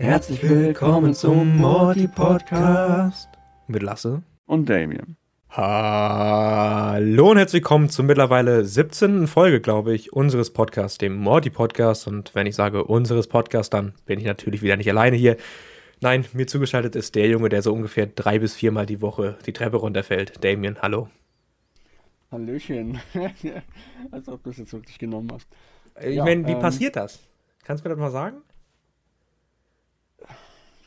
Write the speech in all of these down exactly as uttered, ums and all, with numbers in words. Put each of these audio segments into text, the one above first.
Herzlich willkommen zum Morti-Podcast mit Lasse und Damien. Hallo und herzlich willkommen zur mittlerweile siebzehnten Folge, glaube ich, unseres Podcasts, dem Morti-Podcast. Und wenn ich sage unseres Podcasts, dann bin ich natürlich wieder nicht alleine hier. Nein, mir zugeschaltet ist der Junge, der so ungefähr drei bis viermal die Woche die Treppe runterfällt. Damien, hallo. Hallöchen. Als ob du es jetzt wirklich genommen hast. Ich ja, meine, wie ähm, passiert das? Kannst du mir das mal sagen?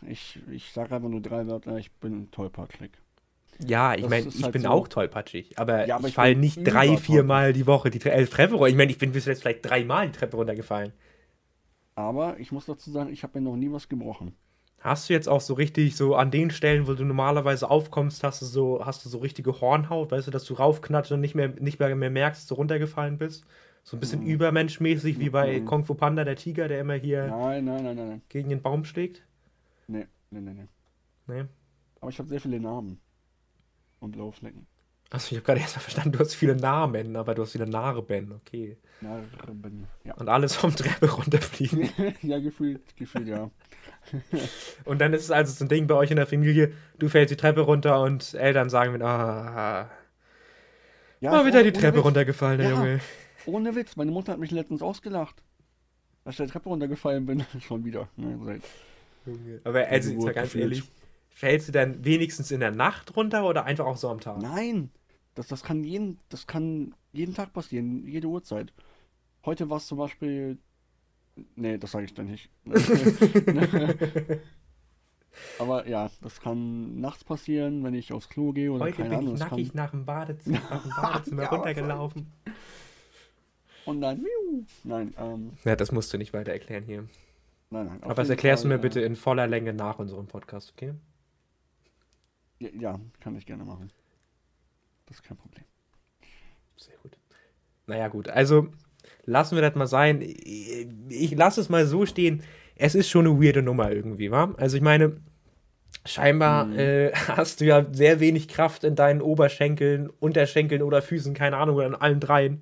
Ich, ich sage einfach nur drei Wörter, ich bin tollpatschig. Ja, ich meine, ich halt bin so auch tollpatschig, aber, ja, aber ich, ich falle nicht drei, viermal die Woche die Tre äh, Treppe runter. Ich meine, ich bin bis jetzt vielleicht dreimal die Treppe runtergefallen. Aber ich muss dazu sagen, ich habe mir noch nie was gebrochen. Hast du jetzt auch so richtig so an den Stellen, wo du normalerweise aufkommst, hast du so, hast du so richtige Hornhaut, weißt du, dass du raufknatschst und nicht mehr, nicht mehr, mehr merkst, dass du runtergefallen bist? So ein bisschen mhm. übermenschmäßig wie bei mhm. Kung Fu Panda, der Tiger, der immer hier nein, nein, nein, nein, nein. gegen den Baum schlägt? Nee, nee, nee, nee. Nee. Aber ich habe sehr viele Namen. Und Lauflecken. Achso, ich habe gerade erst mal verstanden, du hast viele Namen, aber du hast viele Narben, okay. Narben, ja. Und alles vom Treppe runterfliegen. Ja, gefühlt, gefühlt, ja. Und dann ist es also so ein Ding bei euch in der Familie, du fällst die Treppe runter und Eltern sagen mit, ah, ja, mal wieder die Treppe Witz. runtergefallen, der ja, Junge. Ohne Witz, meine Mutter hat mich letztens ausgelacht, dass ich der Treppe runtergefallen bin. Schon wieder. Nein, aber also, jetzt mal ganz ehrlich, fällst du dann wenigstens in der Nacht runter oder einfach auch so am Tag? Nein, das, das, kann, jeden, das kann jeden Tag passieren, jede Uhrzeit. Heute war es zum Beispiel... Nee, das sage ich dann nicht. Aber ja, das kann nachts passieren, wenn ich aufs Klo gehe oder Heute keine bin Ahnung. Ich nackig kann... nach dem Badezimmer, nach dem Badezimmer ja, runtergelaufen. Und dann... Nein, ähm... ja, das musst du nicht weiter erklären hier. Nein, nein. Aber das erklärst Fall, du mir bitte in voller Länge nach unserem Podcast, okay? Ja, ja, kann ich gerne machen. Das ist kein Problem. Sehr gut. Naja, gut. Also, lassen wir das mal sein. Ich lasse es mal so stehen. Es ist schon eine weirde Nummer irgendwie, wa? Also, ich meine, scheinbar mhm. äh, hast du ja sehr wenig Kraft in deinen Oberschenkeln, Unterschenkeln oder Füßen, keine Ahnung, oder in allen dreien.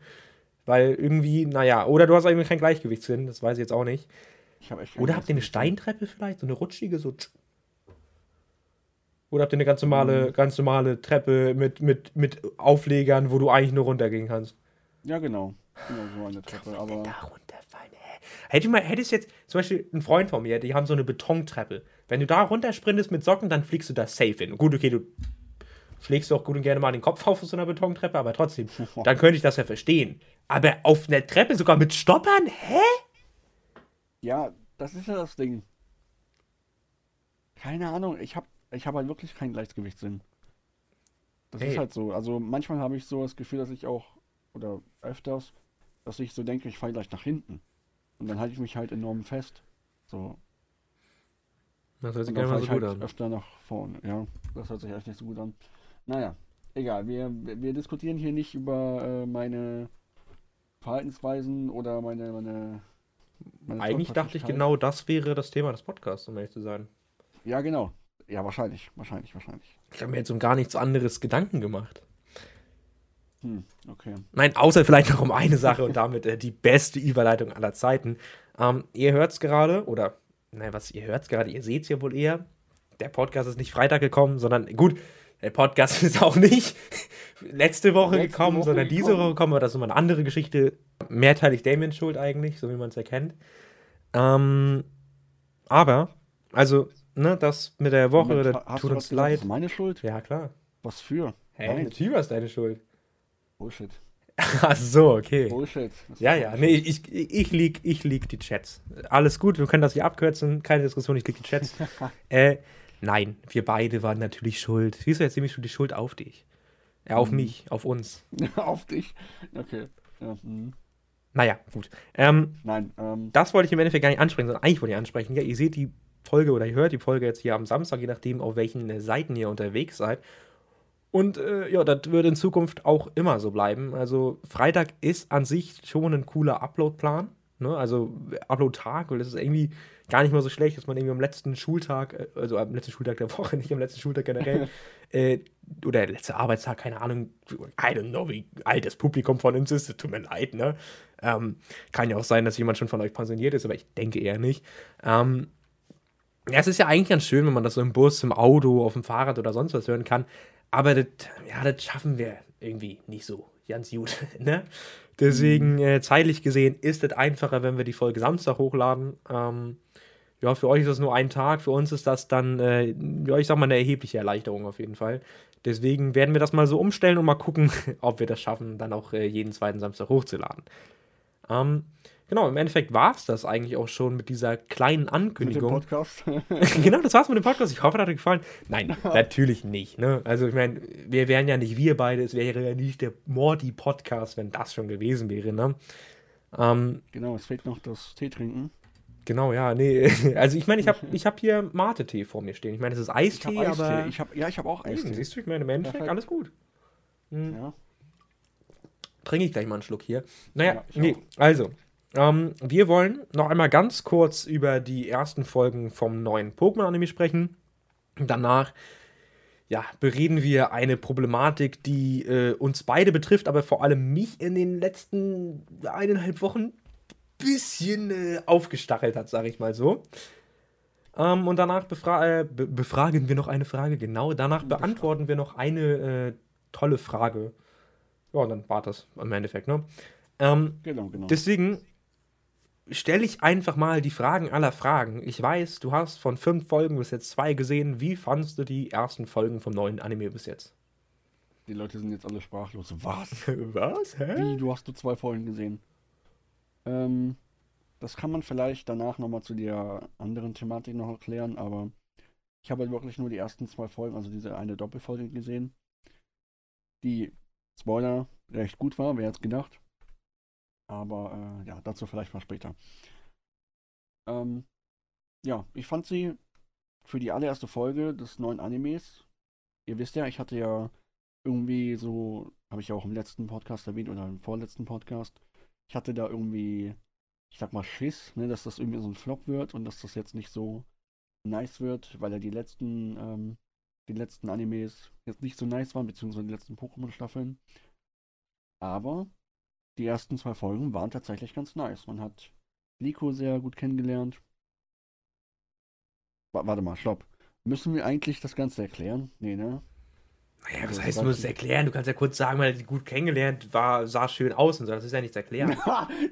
Weil irgendwie, naja, oder du hast irgendwie kein Gleichgewichtssinn, das weiß ich jetzt auch nicht. Ich hab echt oder habt ihr eine Steintreppe vielleicht? So eine rutschige? So oder habt ihr eine ganz normale, mhm. ganz normale Treppe mit, mit, mit Auflegern, wo du eigentlich nur runtergehen kannst? Ja, genau. Genau so eine Treppe. Aber da runterfallen. Hä? Hätte ich mal, hätte ich jetzt, zum Beispiel ein Freund von mir, die haben so eine Betontreppe. Wenn du da runtersprintest mit Socken, dann fliegst du da safe hin. Gut, okay, du schlägst auch gut und gerne mal den Kopf auf so einer Betontreppe, aber trotzdem, dann könnte ich das ja verstehen. Aber auf einer Treppe sogar mit Stoppern? Hä? Ja, das ist ja das Ding. Keine Ahnung, ich habe ich hab halt wirklich keinen Gleichgewichtssinn. Das hey. ist halt so. Also manchmal habe ich so das Gefühl, dass ich auch, oder öfters, dass ich so denke, ich falle gleich nach hinten. Und dann halte ich mich halt enorm fest. So. Das hört sich gar nicht so gut halt an. Öfter nach vorne, ja. Das hört sich echt nicht so gut an. Naja, egal. Wir, wir diskutieren hier nicht über äh, meine Verhaltensweisen oder meine... meine Meine Eigentlich dachte ich, genau das wäre das Thema des Podcasts, um ehrlich zu sein. Ja, genau. Ja, wahrscheinlich, wahrscheinlich, wahrscheinlich. Ich habe mir jetzt um gar nichts anderes Gedanken gemacht. Hm, okay. Nein, außer vielleicht noch um eine Sache und damit äh, die beste Überleitung aller Zeiten. Ähm, ihr hört's gerade, oder, nein, was, ihr hört's gerade, ihr seht's ja wohl eher. Der Podcast ist nicht Freitag gekommen, sondern, gut, der Podcast ist auch nicht letzte Woche letzte gekommen, Woche sondern gekommen. diese Woche gekommen, aber das ist immer eine andere Geschichte. Mehrteilig Damien schuld eigentlich, so wie man es erkennt. Ähm, aber, also, ne, das mit der Woche, Moment, das tut uns leid. Das ist meine Schuld? Ja, klar. Was für? Hey, natürlich ist deine Schuld. Bullshit. Ach so, okay. Bullshit. Ja, ja, nee, ich, ich, ich, leak, ich leak die Chats. Alles gut, wir können das hier abkürzen, keine Diskussion, ich leak die Chats. äh, Nein, wir beide waren natürlich schuld. Siehst du, jetzt nehme ich schon die Schuld auf dich. Ja, auf mhm. mich, auf uns. Auf dich? Okay. Ja. Mhm. Naja, gut. Ähm, Nein. Ähm, das wollte ich im Endeffekt gar nicht ansprechen, sondern eigentlich wollte ich ansprechen. Ja, ihr seht die Folge oder ihr hört die Folge jetzt hier am Samstag, je nachdem, auf welchen äh, Seiten ihr unterwegs seid. Und äh, ja, das wird in Zukunft auch immer so bleiben. Also Freitag ist an sich schon ein cooler Upload-Plan. Ne? Also Upload-Tag, weil das ist irgendwie gar nicht mal so schlecht, dass man irgendwie am letzten Schultag, also am letzten Schultag der Woche, nicht am letzten Schultag generell, äh, oder letzter Arbeitstag, keine Ahnung, I don't know, wie alt das Publikum von uns ist, tut mir leid, ne? Ähm, kann ja auch sein, dass jemand schon von euch pensioniert ist, aber ich denke eher nicht. Ähm, Ja, es ist ja eigentlich ganz schön, wenn man das so im Bus, im Auto, auf dem Fahrrad oder sonst was hören kann. Aber das, ja, das schaffen wir irgendwie nicht so ganz gut. Ne? Deswegen, äh, zeitlich gesehen, ist es einfacher, wenn wir die Folge Samstag hochladen. Ähm, ja, für euch ist das nur ein Tag, für uns ist das dann, äh, ja, ich sag mal, eine erhebliche Erleichterung auf jeden Fall. Deswegen werden wir das mal so umstellen und mal gucken, ob wir das schaffen, dann auch äh, jeden zweiten Samstag hochzuladen. Ähm, genau, im Endeffekt war es das eigentlich auch schon mit dieser kleinen Ankündigung. Mit dem Podcast. Genau, das war's mit dem Podcast. Ich hoffe, das hat euch gefallen. Nein, natürlich nicht. Ne? Also ich meine, wir wären ja nicht wir beide, es wäre ja nicht der Morti-Podcast, wenn das schon gewesen wäre. Ne? Ähm, genau, es fehlt noch das Tee trinken. Genau, ja, nee. Also ich meine, ich habe ich hab hier Mate-Tee vor mir stehen. Ich meine, das ist Eistee, ich aber... Eistee. Ich hab, ja, ich habe auch Eistee. Hm, siehst du, ich meine, im Endeffekt, alles gut. Hm. Ja. Trinke ich gleich mal einen Schluck hier. Naja, ja, nee, also, ähm, wir wollen noch einmal ganz kurz über die ersten Folgen vom neuen Pokémon-Anime sprechen. Danach, ja, bereden wir eine Problematik, die äh, uns beide betrifft, aber vor allem mich in den letzten eineinhalb Wochen bisschen äh, aufgestachelt hat, sage ich mal so. Ähm, und danach befra- äh, be- befragen wir noch eine Frage, genau. Danach beantworten wir noch eine äh, tolle Frage. Ja, und dann war das im Endeffekt, ne? Ähm, genau, genau. Deswegen stelle ich einfach mal die Fragen aller Fragen. Ich weiß, du hast von fünf Folgen bis jetzt zwei gesehen. Wie fandst du die ersten Folgen vom neuen Anime bis jetzt? Die Leute sind jetzt alle sprachlos. Was? Was? Hä? Wie, du hast nur zwei Folgen gesehen? Ähm, das kann man vielleicht danach nochmal zu der anderen Thematik noch erklären, aber ich habe halt wirklich nur die ersten zwei Folgen, also diese eine Doppelfolge gesehen, die, Spoiler, recht gut war, wer hätte es gedacht, aber äh, ja, dazu vielleicht mal später. Ähm, ja, ich fand sie für die allererste Folge des neuen Animes, ihr wisst ja, ich hatte ja irgendwie so, habe ich ja auch im letzten Podcast erwähnt oder im vorletzten Podcast, ich hatte da irgendwie, ich sag mal, Schiss, ne, dass das irgendwie so ein Flop wird und dass das jetzt nicht so nice wird, weil ja die letzten, ähm, die letzten Animes jetzt nicht so nice waren, beziehungsweise die letzten Pokémon-Staffeln. Aber die ersten zwei Folgen waren tatsächlich ganz nice. Man hat Liko sehr gut kennengelernt. W- warte mal, stopp. Müssen wir eigentlich das Ganze erklären? Nee, ne? Naja, was heißt, du musst es erklären? Du kannst ja kurz sagen, weil er gut kennengelernt war, sah schön aus und so. Das ist ja nichts erklären.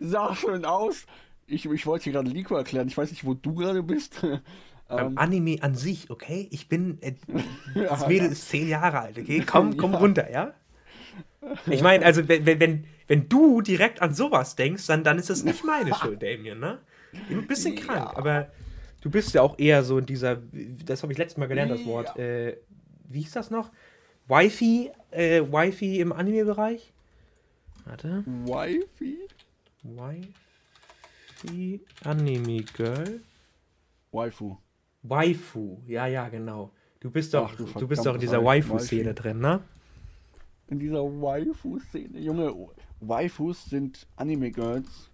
Sah schön aus? Ich, ich wollte hier gerade Liko erklären. Ich weiß nicht, wo du gerade bist. Beim ähm, Anime an sich, okay? Ich bin... Äh, das Mädel ja. ist zehn Jahre alt, okay? Komm, komm ja. runter, ja? Ich meine, also, wenn, wenn, wenn du direkt an sowas denkst, dann, dann ist das nicht meine Schuld, Damien, ne? Du bist ein bisschen ja. krank, aber du bist ja auch eher so in dieser... Das habe ich letztes Mal gelernt, das Wort. Ja. Äh, wie hieß das noch? Wifi, äh, Wifi im Anime-Bereich. Warte. Wifi? Wifi Anime-Girl. Waifu. Waifu, ja, ja, genau. Du bist doch, Ach, du du bist doch in dieser Waifu-Szene drin, ne? In dieser Waifu-Szene. Junge, Waifus sind Anime-Girls,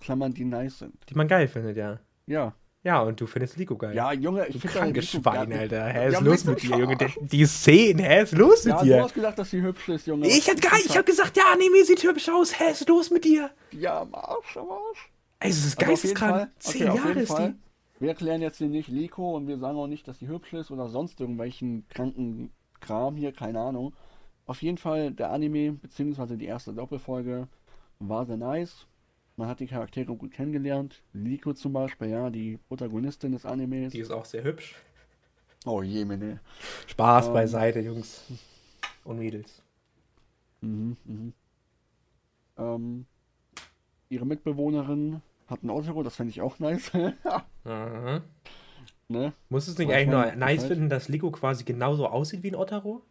Klammern, die nice sind. Die man geil findet, ja. Ja. Ja, und du findest Liko geil. Ja, Junge, ich finde kranke Schwein, Alter. Hä, ist ja, los mit dir, Junge. Die Szene, hä, ist los ja, mit dir. Ja, du hast gedacht, dass sie hübsch ist, Junge. Ich hab, gar, ich hab gesagt, ja, Anime sieht hübsch aus. Hä, ist los mit dir. Ja, am Arsch, am Arsch. Also, das ist geisteskrank. Zehn okay, Jahre ist die. Wir erklären jetzt hier nicht Liko und wir sagen auch nicht, dass sie hübsch ist oder sonst irgendwelchen kranken Kram hier, keine Ahnung. Auf jeden Fall, der Anime, beziehungsweise die erste Doppelfolge, war sehr nice. Man hat die Charaktere gut kennengelernt. Liko zum Beispiel, ja, die Protagonistin des Animes. Die ist auch sehr hübsch. Oh je, meine. Spaß ähm, beiseite, Jungs und Mädels. Mhm, mhm. Ähm, ihre Mitbewohnerin hat einen Otaro, das fände ich auch nice. mhm. Ne? Muss es nicht eigentlich nur nice halt finden, dass Liko quasi genauso aussieht wie ein Otaro?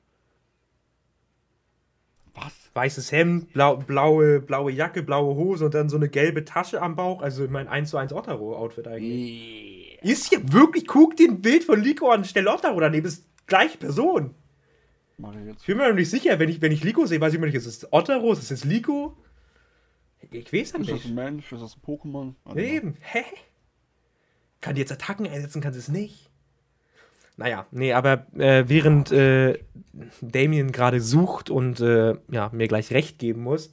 Was? Weißes Hemd, blau, blaue, blaue Jacke, blaue Hose und dann so eine gelbe Tasche am Bauch. Also mein eins zu eins Otaro-Outfit eigentlich. Yeah. Ist hier wirklich, guck dir ein Bild von Liko an, stell Otaro daneben, ist gleich Person. Mach ich, jetzt. ich bin mir noch nicht sicher, wenn ich, wenn ich Liko sehe, weiß ich mir nicht, ist es Otaro, ist es Liko? Ich weiß ja nicht. Ist das ein Mensch, ist das ein Pokémon? Also eben, hä? Kann die jetzt Attacken einsetzen, kann sie es nicht? Naja, nee, aber äh, während äh, Damien gerade sucht und äh, ja, mir gleich recht geben muss,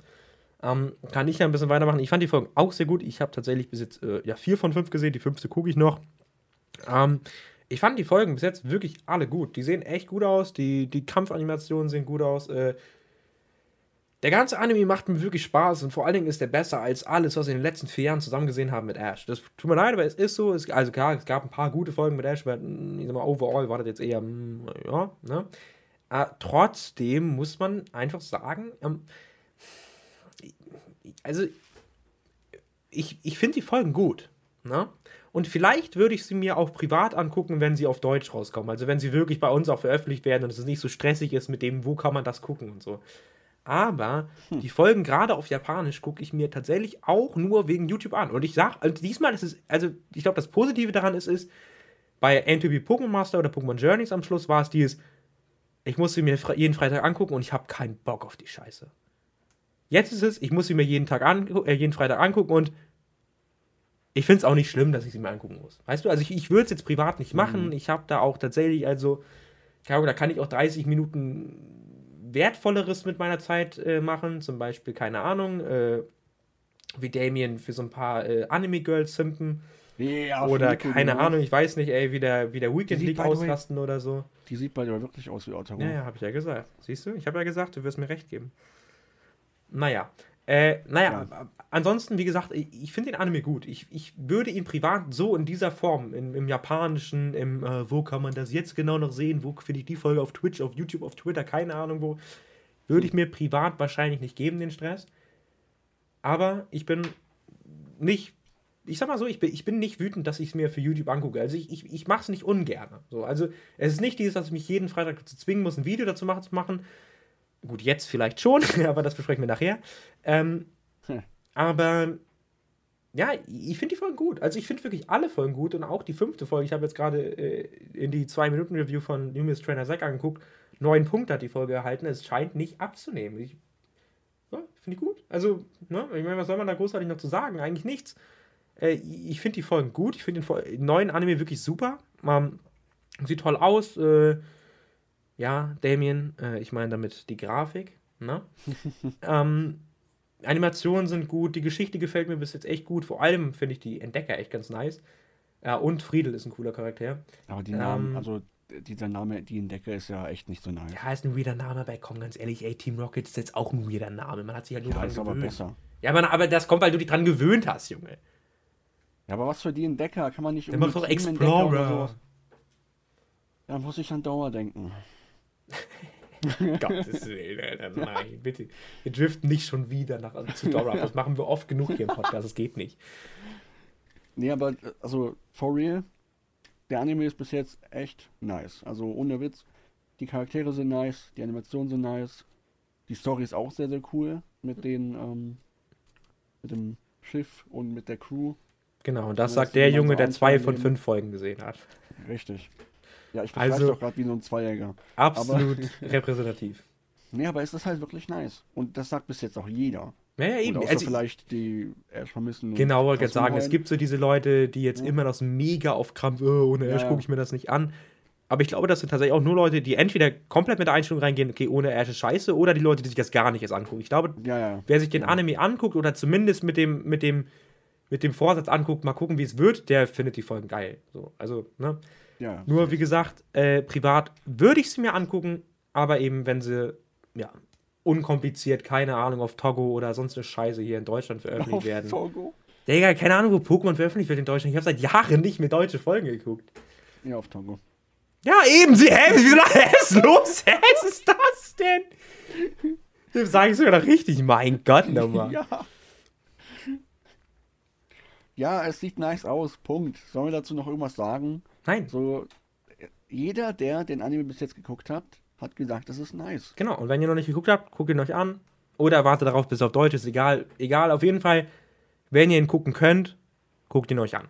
ähm, kann ich ja ein bisschen weitermachen. Ich fand die Folgen auch sehr gut. Ich habe tatsächlich bis jetzt äh, ja, vier von fünf gesehen. Die fünfte gucke ich noch. Ähm, ich fand die Folgen bis jetzt wirklich alle gut. Die sehen echt gut aus. Die, die Kampfanimationen sehen gut aus. Äh, der ganze Anime macht mir wirklich Spaß. Und vor allen Dingen ist der besser als alles, was wir in den letzten vier Jahren zusammen gesehen haben mit Ash. Das tut mir leid, aber es ist so. Es, also klar, es gab ein paar gute Folgen mit Ash, aber ich sag mal, overall war das jetzt eher, ja, ne? Äh, trotzdem muss man einfach sagen, ähm, also ich, ich finde die Folgen gut. Ne? Und vielleicht würde ich sie mir auch privat angucken, wenn sie auf Deutsch rauskommen. Also wenn sie wirklich bei uns auch veröffentlicht werden und es nicht so stressig ist mit dem, wo kann man das gucken und so. Aber hm. die Folgen gerade auf Japanisch gucke ich mir tatsächlich auch nur wegen YouTube an. Und ich sage, also diesmal ist es, also ich glaube, das Positive daran ist, ist, bei N T B Pokémon Master oder Pokémon Journeys am Schluss war es dieses, ich muss sie mir jeden Freitag angucken und ich habe keinen Bock auf die Scheiße. Jetzt ist es, ich muss sie mir jeden Tag an, äh, jeden Freitag angucken und ich finde es auch nicht schlimm, dass ich sie mir angucken muss. Weißt du, also ich, ich würde es jetzt privat nicht machen. Mhm. Ich habe da auch tatsächlich, also, da kann ich auch dreißig Minuten Wertvolleres mit meiner Zeit äh, machen. Zum Beispiel, keine Ahnung, äh, wie Damien für so ein paar äh, Anime-Girls simpen. Ja, oder keine Ahnung, Ahnung, ich weiß nicht, ey, wie der, wie der Weekend League ausrasten way, oder so. Die sieht bei dir wirklich aus wie Otaro. Ja, ja, habe ich ja gesagt. Siehst du, ich habe ja gesagt, du wirst mir recht geben. Naja. Äh, naja, ja. Ansonsten, wie gesagt, ich, ich finde den Anime gut. Ich, ich würde ihn privat so in dieser Form, in, im Japanischen, im, äh, wo kann man das jetzt genau noch sehen, wo finde ich die Folge auf Twitch, auf YouTube, auf Twitter, keine Ahnung wo, würde ich mir privat wahrscheinlich nicht geben, den Stress. Aber ich bin nicht, ich sag mal so, ich bin, ich bin nicht wütend, dass ich es mir für YouTube angucke. Also ich, ich, ich mache es nicht ungern. So, also es ist nicht dieses, dass ich mich jeden Freitag dazu zwingen muss, ein Video dazu machen, zu machen. Gut, jetzt vielleicht schon, aber das besprechen wir nachher. Ähm, hm. Aber ja, ich finde die Folgen gut. Also ich finde wirklich alle Folgen gut und auch die fünfte Folge. Ich habe jetzt gerade äh, in die zwei Minuten Review von Numis Trainer Zack angeguckt. Neun Punkte hat die Folge erhalten. Es scheint nicht abzunehmen. Ich ja, finde die gut. Also, ne, ich meine, was soll man da großartig noch zu sagen? Eigentlich nichts. Äh, ich finde die Folgen gut. Ich finde den Fol- neuen Anime wirklich super. Man, sieht toll aus. Äh, Ja, Damien, äh, ich meine damit die Grafik, ne? ähm, Animationen sind gut, die Geschichte gefällt mir bis jetzt echt gut, vor allem finde ich die Entdecker echt ganz nice. Äh, und Friedel ist ein cooler Charakter. Aber die Namen, ähm, also dieser Name, die Entdecker ist ja echt nicht so nice. Ja, ist ein weirder Name, aber komm, ganz ehrlich, ey, Team Rocket ist jetzt auch ein weirder Name, man hat sich halt nur ja, dran ist gewöhnt. Aber besser. Ja, man, aber das kommt, weil du dich dran gewöhnt hast, Junge. Ja, aber was für die Entdecker, kann man nicht irgendwie Team Explorer oder sowas? Da muss ich an Dora denken. Gottes Willen, nein, bitte. Wir driften nicht schon wieder nach also zu Dora. Das machen wir oft genug hier im Podcast, das geht nicht. Nee, aber, also, for real, der Anime ist bis jetzt echt nice. Also, ohne Witz, die Charaktere sind nice, die Animationen sind nice, die Story ist auch sehr, sehr cool mit den, ähm, mit dem Schiff und mit der Crew. Genau, und das sagt der Junge, der zwei von fünf Folgen gesehen hat. Richtig. Ja, ich vergleiche also, doch gerade wie so ein Zweijähriger. Absolut aber, repräsentativ. Nee, aber es ist halt wirklich nice. Und das sagt bis jetzt auch jeder. Naja, eben. Oder also vielleicht die Ash vermissen. Genau, wollte ich sagen, es gibt so diese Leute, die jetzt ja. immer noch so mega auf Krampf, oh, ohne Ash ja. gucke ich mir das nicht an. Aber ich glaube, das sind tatsächlich auch nur Leute, die entweder komplett mit der Einstellung reingehen, okay, ohne Ash ist scheiße, oder die Leute, die sich das gar nicht erst angucken. Ich glaube, ja, ja. wer sich den ja. Anime anguckt oder zumindest mit dem, mit dem, mit dem Vorsatz anguckt, mal gucken, wie es wird, der findet die Folgen geil. So, also, ne? Ja, nur, wie gesagt, äh, privat würde ich sie mir angucken, aber eben, wenn sie, ja, unkompliziert, keine Ahnung, auf Togo oder sonst eine Scheiße hier in Deutschland veröffentlicht auf werden. Togo? Digga, keine Ahnung, wo Pokémon veröffentlicht wird in Deutschland. Ich habe seit Jahren nicht mehr deutsche Folgen geguckt. Ja, auf Togo. Ja, eben, sie, hä, wie lange ist los? Hä, was ist das denn? Dem sage ich sogar noch richtig, mein Gott, nochmal. Ja. Ja, es sieht nice aus, Punkt. Sollen wir dazu noch irgendwas sagen? Nein. So, jeder, der den Anime bis jetzt geguckt hat, hat gesagt, das ist nice. Genau, und wenn ihr noch nicht geguckt habt, guckt ihn euch an. Oder wartet darauf, bis auf Deutsch ist, egal. Egal, auf jeden Fall, wenn ihr ihn gucken könnt, guckt ihn euch an.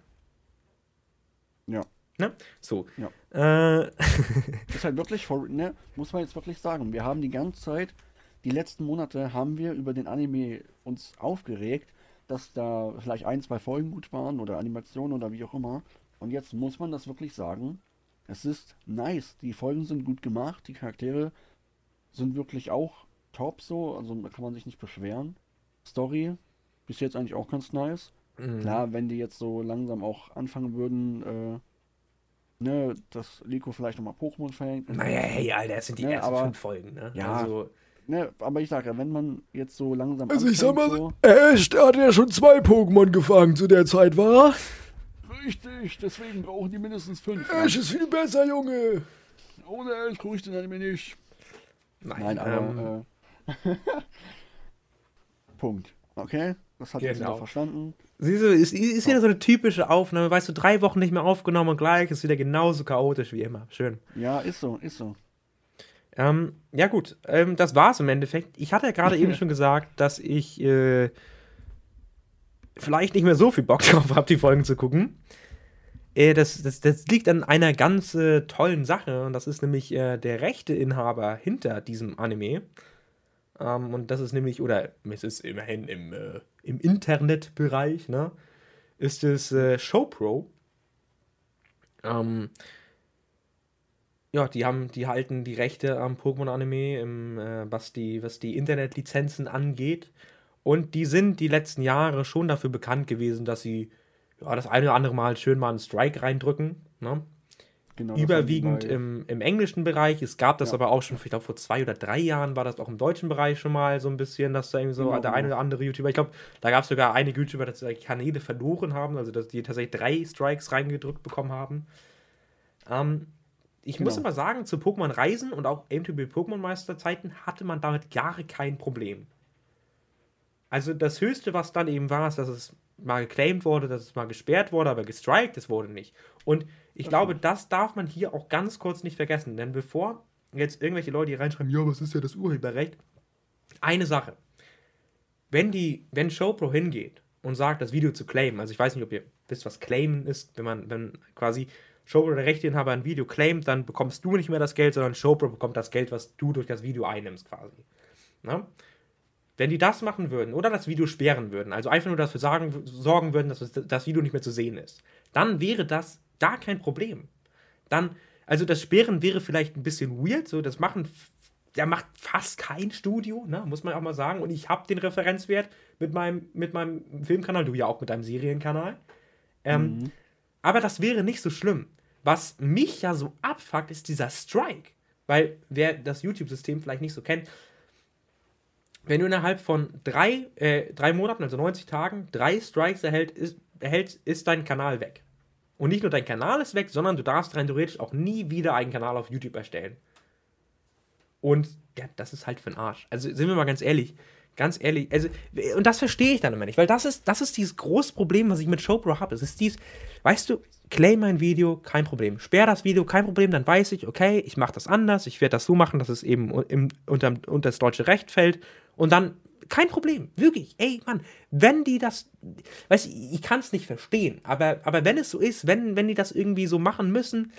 Ja. Ne? So. Ja. Äh. Ist halt wirklich, ne, muss man jetzt wirklich sagen, wir haben die ganze Zeit, die letzten Monate haben wir über den Anime uns aufgeregt, dass da vielleicht ein, zwei Folgen gut waren oder Animationen oder wie auch immer. Und jetzt muss man das wirklich sagen, es ist nice, die Folgen sind gut gemacht, die Charaktere sind wirklich auch top so, also kann man sich nicht beschweren. Story, bis jetzt eigentlich auch ganz nice. Mhm. Klar, wenn die jetzt so langsam auch anfangen würden, äh, ne, dass Liko vielleicht nochmal Pokémon verhängt. Naja, hey, Alter, das sind die ne, ersten aber, fünf Folgen, ne? Ja, also, ne, aber ich sag ja, wenn man jetzt so langsam also anfängt, ich sag mal, so, echt, hat er schon zwei Pokémon gefangen zu der Zeit, wa? Richtig, deswegen brauchen die mindestens fünf. Ash ist viel besser, Junge. Ohne Ash gucke ich den Anime nicht. Nein, Nein aber... Ähm, äh, Punkt. Okay, das hat jeder verstanden. Siehst du, ist, ist wieder so eine typische Aufnahme. Weißt du, drei Wochen nicht mehr aufgenommen und gleich ist wieder genauso chaotisch wie immer. Schön. Ja, ist so, ist so. Ähm, ja gut, ähm, das war's im Endeffekt. Ich hatte ja gerade eben schon gesagt, dass ich... Äh, vielleicht nicht mehr so viel Bock drauf habe, die Folgen zu gucken. Äh, das, das, das liegt an einer ganz äh, tollen Sache. Und das ist nämlich äh, der rechte Inhaber hinter diesem Anime. Ähm, und das ist nämlich, oder es ist immerhin im, äh, im Internetbereich, ne, ist es äh, ShoPro. Ähm, ja, die, haben, die halten die Rechte am Pokémon-Anime, im, äh, was die, was die Internetlizenzen angeht. Und die sind die letzten Jahre schon dafür bekannt gewesen, dass sie ja, das eine oder andere Mal schön mal einen Strike reindrücken. Ne? Genau, überwiegend im, im englischen Bereich. Es gab das ja. aber auch schon, ich glaube, vor zwei oder drei Jahren war das auch im deutschen Bereich schon mal so ein bisschen, dass da irgendwie so genau, der eine oder andere YouTuber, ich glaube, da gab es sogar einige YouTuber, die ihre Kanäle verloren haben, also dass die tatsächlich drei Strikes reingedrückt bekommen haben. Ähm, ich genau. muss aber sagen, zu Pokémon Reisen und auch M T B Pokémon Meister Zeiten hatte man damit Jahre kein Problem. Also das Höchste, was dann eben war, ist, dass es mal geclaimt wurde, dass es mal gesperrt wurde, aber gestrikt, es wurde nicht. Und ich das glaube, das darf man hier auch ganz kurz nicht vergessen. Denn bevor jetzt irgendwelche Leute hier reinschreiben, ja, was ist ja das Urheberrecht? Eine Sache. Wenn die, wenn ShoPro hingeht und sagt, das Video zu claimen, also ich weiß nicht, ob ihr wisst, was claimen ist, wenn man, wenn quasi ShoPro der Rechteinhaber ein Video claimt, dann bekommst du nicht mehr das Geld, sondern ShoPro bekommt das Geld, was du durch das Video einnimmst quasi. Na? Wenn die das machen würden oder das Video sperren würden, also einfach nur dafür sagen, sorgen würden, dass das Video nicht mehr zu sehen ist, dann wäre das gar kein Problem. Dann, also das Sperren wäre vielleicht ein bisschen weird, so das machen, der macht fast kein Studio, ne, muss man auch mal sagen. Und ich habe den Referenzwert mit meinem, mit meinem Filmkanal, du ja auch mit deinem Serienkanal. Ähm, mhm. Aber das wäre nicht so schlimm. Was mich ja so abfuckt, ist dieser Strike. Weil wer das YouTube-System vielleicht nicht so kennt, wenn du innerhalb von drei, äh, drei Monaten, also neunzig Tagen, drei Strikes erhältst, ist, erhält, ist dein Kanal weg. Und nicht nur dein Kanal ist weg, sondern du darfst rein theoretisch auch nie wieder einen Kanal auf YouTube erstellen. Und ja, das ist halt für den Arsch. Also sind wir mal ganz ehrlich, ganz ehrlich, also, und das verstehe ich dann immer nicht, weil das ist, das ist dieses große Problem, was ich mit ShoPro habe. Es ist dies, weißt du, claim mein Video, kein Problem. Sperr das Video, kein Problem, dann weiß ich, okay, ich mache das anders, ich werde das so machen, dass es eben im, unter, unter das deutsche Recht fällt. Und dann, kein Problem, wirklich, ey, Mann, wenn die das, weißt du, ich kann es nicht verstehen, aber, aber wenn es so ist, wenn, wenn die das irgendwie so machen müssen,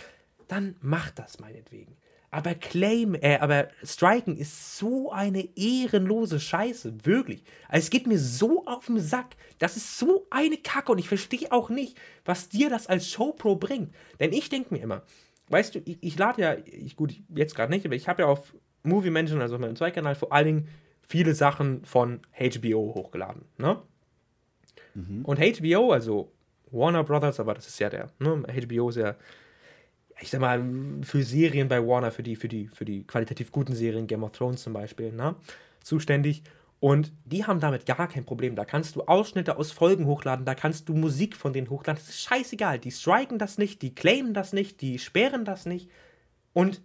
dann macht das meinetwegen. Aber Claim, äh, aber Striken ist so eine ehrenlose Scheiße, wirklich. Also es geht mir so auf den Sack. Das ist so eine Kacke und ich verstehe auch nicht, was dir das als ShoPro bringt. Denn ich denke mir immer, weißt du, ich, ich lade ja, ich, gut, jetzt gerade nicht, aber ich habe ja auf Movie Mansion, also auf meinem Zweikanal, vor allen Dingen viele Sachen von H B O hochgeladen, ne? Mhm. Und H B O, also Warner Brothers, aber das ist ja der, ne? H B O ist ja, ich sag mal, für Serien bei Warner, für die, für die, für die qualitativ guten Serien, Game of Thrones zum Beispiel, ne, zuständig. Und die haben damit gar kein Problem. Da kannst du Ausschnitte aus Folgen hochladen, da kannst du Musik von denen hochladen. Das ist scheißegal. Die striken das nicht, die claimen das nicht, die sperren das nicht. Und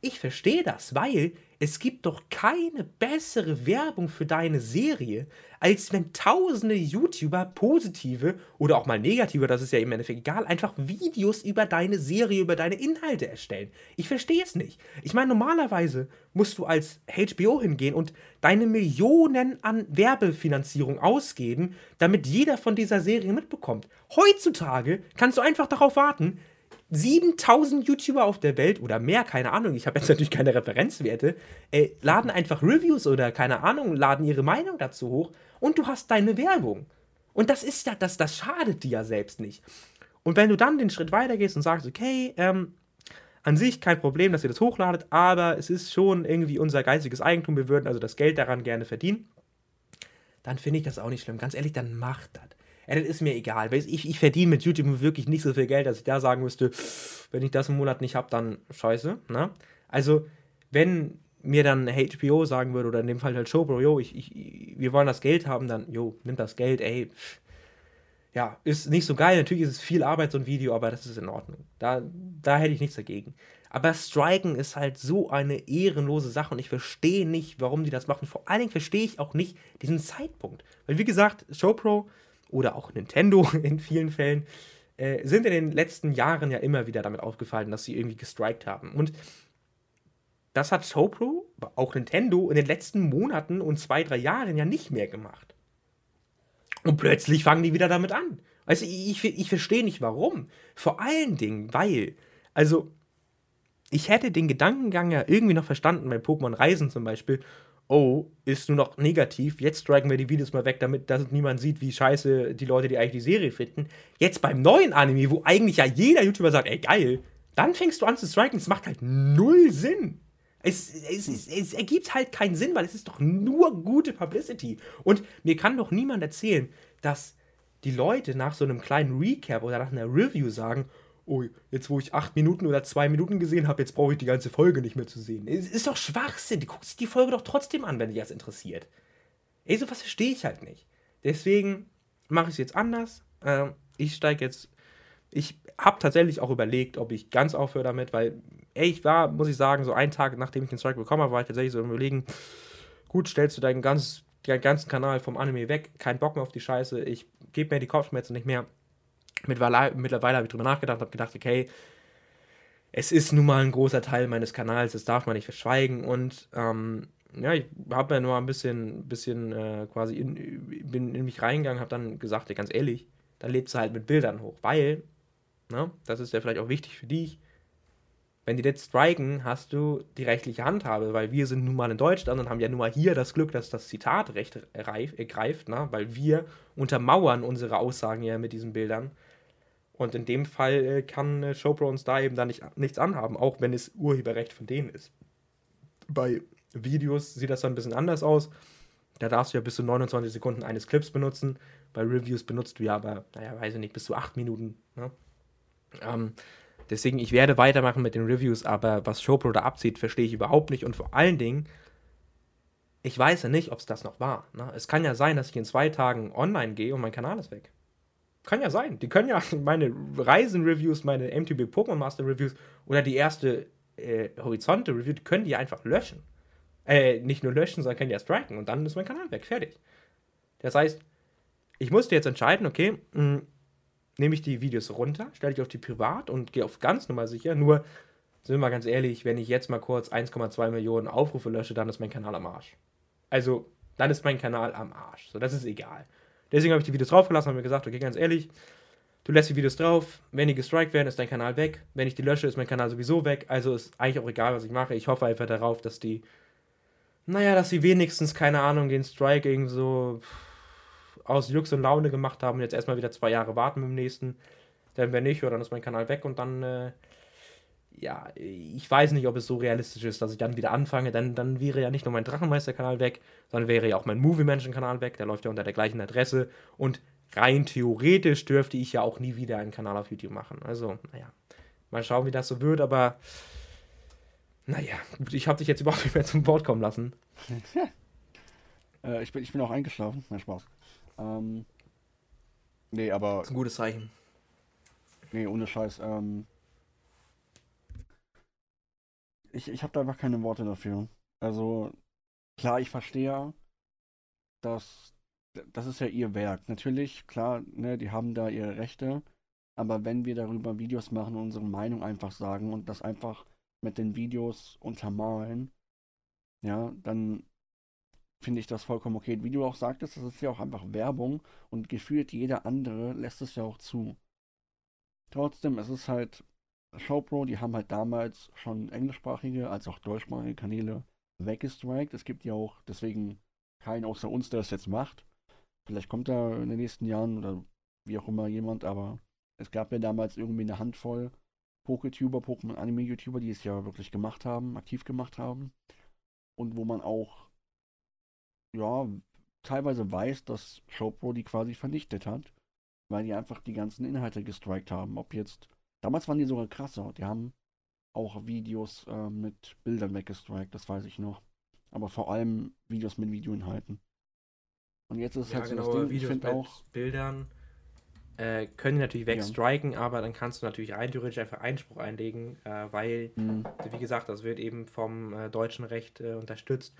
ich verstehe das, weil es gibt doch keine bessere Werbung für deine Serie, als wenn tausende YouTuber positive oder auch mal negative, das ist ja im Endeffekt egal, einfach Videos über deine Serie, über deine Inhalte erstellen. Ich verstehe es nicht. Ich meine, normalerweise musst du als H B O hingehen und deine Millionen an Werbefinanzierung ausgeben, damit jeder von dieser Serie mitbekommt. Heutzutage kannst du einfach darauf warten, siebentausend YouTuber auf der Welt oder mehr, keine Ahnung, ich habe jetzt natürlich keine Referenzwerte, äh, laden einfach Reviews oder keine Ahnung, laden ihre Meinung dazu hoch und du hast deine Werbung. Und das ist ja, das, das schadet dir ja selbst nicht. Und wenn du dann den Schritt weitergehst und sagst, okay, ähm, an sich kein Problem, dass ihr das hochladet, aber es ist schon irgendwie unser geistiges Eigentum, wir würden also das Geld daran gerne verdienen, dann finde ich das auch nicht schlimm. Ganz ehrlich, dann macht das. Ja, das ist mir egal. Ich, ich verdiene mit YouTube wirklich nicht so viel Geld, dass ich da sagen müsste, wenn ich das im Monat nicht habe, dann scheiße. Ne? Also, wenn mir dann H B O sagen würde, oder in dem Fall halt ShoPro, yo, ich, ich, wir wollen das Geld haben, dann, yo, nimm das Geld, ey. Ja, ist nicht so geil. Natürlich ist es viel Arbeit, so ein Video, aber das ist in Ordnung. Da, da hätte ich nichts dagegen. Aber Striken ist halt so eine ehrenlose Sache und ich verstehe nicht, warum die das machen. Vor allen Dingen verstehe ich auch nicht diesen Zeitpunkt. Weil, wie gesagt, ShoPro oder auch Nintendo in vielen Fällen äh, sind in den letzten Jahren ja immer wieder damit aufgefallen, dass sie irgendwie gestrikt haben. Und das hat ShoPro, aber auch Nintendo, in den letzten Monaten und zwei, drei Jahren ja nicht mehr gemacht. Und plötzlich fangen die wieder damit an. Also ich, ich, ich verstehe nicht, warum. Vor allen Dingen, weil, also ich hätte den Gedankengang ja irgendwie noch verstanden, bei Pokémon Reisen zum Beispiel, oh, ist nur noch negativ, jetzt striken wir die Videos mal weg, damit dass niemand sieht, wie scheiße die Leute, die eigentlich die Serie finden. Jetzt beim neuen Anime, wo eigentlich ja jeder YouTuber sagt, ey, geil, dann fängst du an zu striken, es macht halt null Sinn. Es, es, es, es ergibt halt keinen Sinn, weil es ist doch nur gute Publicity. Und mir kann doch niemand erzählen, dass die Leute nach so einem kleinen Recap oder nach einer Review sagen, oh, jetzt wo ich acht Minuten oder zwei Minuten gesehen habe, jetzt brauche ich die ganze Folge nicht mehr zu sehen. Es ist doch Schwachsinn. Du guckst die Folge doch trotzdem an, wenn dich das interessiert. Ey, sowas verstehe ich halt nicht. Deswegen mache ich es jetzt anders. Ähm, ich steige jetzt... Ich habe tatsächlich auch überlegt, ob ich ganz aufhöre damit, weil, ey, ich war, muss ich sagen, so einen Tag, nachdem ich den Strike bekommen habe, war ich tatsächlich so im Überlegen, gut, stellst du deinen, ganz, deinen ganzen Kanal vom Anime weg, kein Bock mehr auf die Scheiße, ich gebe mir die Kopfschmerzen nicht mehr. Mittlerweile, mittlerweile habe ich drüber nachgedacht, habe gedacht, okay, es ist nun mal ein großer Teil meines Kanals, das darf man nicht verschweigen und, ähm, ja, ich habe mir nur ein bisschen, bisschen äh, quasi in, bin in mich reingegangen, habe dann gesagt, ey, ganz ehrlich, dann lebst du halt mit Bildern hoch, weil... Na, das ist ja vielleicht auch wichtig für dich. Wenn die jetzt striken, hast du die rechtliche Handhabe, weil wir sind nun mal in Deutschland und haben ja nun mal hier das Glück, dass das Zitatrecht greift, na, weil wir untermauern unsere Aussagen ja mit diesen Bildern. Und in dem Fall äh, kann äh, ShoPro uns da eben dann nicht, nichts anhaben, auch wenn es Urheberrecht von denen ist. Bei Videos sieht das dann ein bisschen anders aus. Da darfst du ja bis zu neunundzwanzig Sekunden eines Clips benutzen. Bei Reviews benutzt du ja aber, naja, weiß ich nicht, bis zu acht Minuten, ne? Ähm, deswegen, ich werde weitermachen mit den Reviews, aber was ShoPro da abzieht, verstehe ich überhaupt nicht und vor allen Dingen, ich weiß ja nicht, ob es das noch war. Ne? Es kann ja sein, dass ich in zwei Tagen online gehe und mein Kanal ist weg. Kann ja sein. Die können ja meine Reisen-Reviews, meine M T B Pokémon Master-Reviews oder die erste äh, Horizonte-Review, können die einfach löschen. Äh, nicht nur löschen, sondern können die ja striken und dann ist mein Kanal weg. Fertig. Das heißt, ich musste jetzt entscheiden, okay, mh, nehme ich die Videos runter, stelle ich auf die Privat und gehe auf ganz normal sicher. Nur, sind wir mal ganz ehrlich, wenn ich jetzt mal kurz eins Komma zwei Millionen Aufrufe lösche, dann ist mein Kanal am Arsch. Also, dann ist mein Kanal am Arsch. So, das ist egal. Deswegen habe ich die Videos draufgelassen und habe mir gesagt, okay, ganz ehrlich, du lässt die Videos drauf, wenn die gestrikt werden, ist dein Kanal weg. Wenn ich die lösche, ist mein Kanal sowieso weg. Also ist eigentlich auch egal, was ich mache. Ich hoffe einfach darauf, dass die, naja, dass sie wenigstens, keine Ahnung, den Strike irgendwie so... aus Jux und Laune gemacht haben und jetzt erstmal wieder zwei Jahre warten mit dem nächsten. Dann wenn nicht, ja, dann ist mein Kanal weg und dann, äh, ja, ich weiß nicht, ob es so realistisch ist, dass ich dann wieder anfange. Dann, dann wäre ja nicht nur mein Drachenmeister-Kanal weg, sondern wäre ja auch mein Movie-Mansion-Kanal weg. Der läuft ja unter der gleichen Adresse und rein theoretisch dürfte ich ja auch nie wieder einen Kanal auf YouTube machen. Also, naja, mal schauen, wie das so wird, aber naja, ich habe dich jetzt überhaupt nicht mehr zum Wort kommen lassen. äh, ich, bin, ich bin auch eingeschlafen, mein Spaß. Ähm, nee, aber... Das ist ein gutes Zeichen. Nee, ohne Scheiß. Ähm, ich ich habe da einfach keine Worte dafür. Also, klar, ich verstehe, dass... Das ist ja ihr Werk. Natürlich, klar, ne, die haben da ihre Rechte. Aber wenn wir darüber Videos machen und unsere Meinung einfach sagen und das einfach mit den Videos untermalen, ja, dann... finde ich das vollkommen okay. Wie du auch sagtest, das ist ja auch einfach Werbung und gefühlt jeder andere lässt es ja auch zu. Trotzdem, es ist halt ShoPro, die haben halt damals schon englischsprachige als auch deutschsprachige Kanäle weggestrikt. Es gibt ja auch deswegen keinen außer uns, der das jetzt macht. Vielleicht kommt da in den nächsten Jahren oder wie auch immer jemand, aber es gab ja damals irgendwie eine Handvoll Poketuber, Pokémon-Anime-YouTuber, die es ja wirklich gemacht haben, aktiv gemacht haben und wo man auch ja, teilweise weiß, dass ShoPro die quasi vernichtet hat weil die einfach die ganzen Inhalte gestrikt haben. Ob jetzt, damals waren die sogar krasser, die haben auch Videos äh, mit Bildern weggestrikt, das weiß ich noch. Aber vor allem Videos mit Videoinhalten. Und jetzt ist es ja, halt so genau, das Ding, Videos ich finde auch... Bildern äh, können die natürlich wegstriken, ja. aber dann kannst du natürlich rein theoretisch einfach Einspruch einlegen, äh, weil, mhm. wie gesagt, das wird eben vom äh, deutschen Recht äh, unterstützt.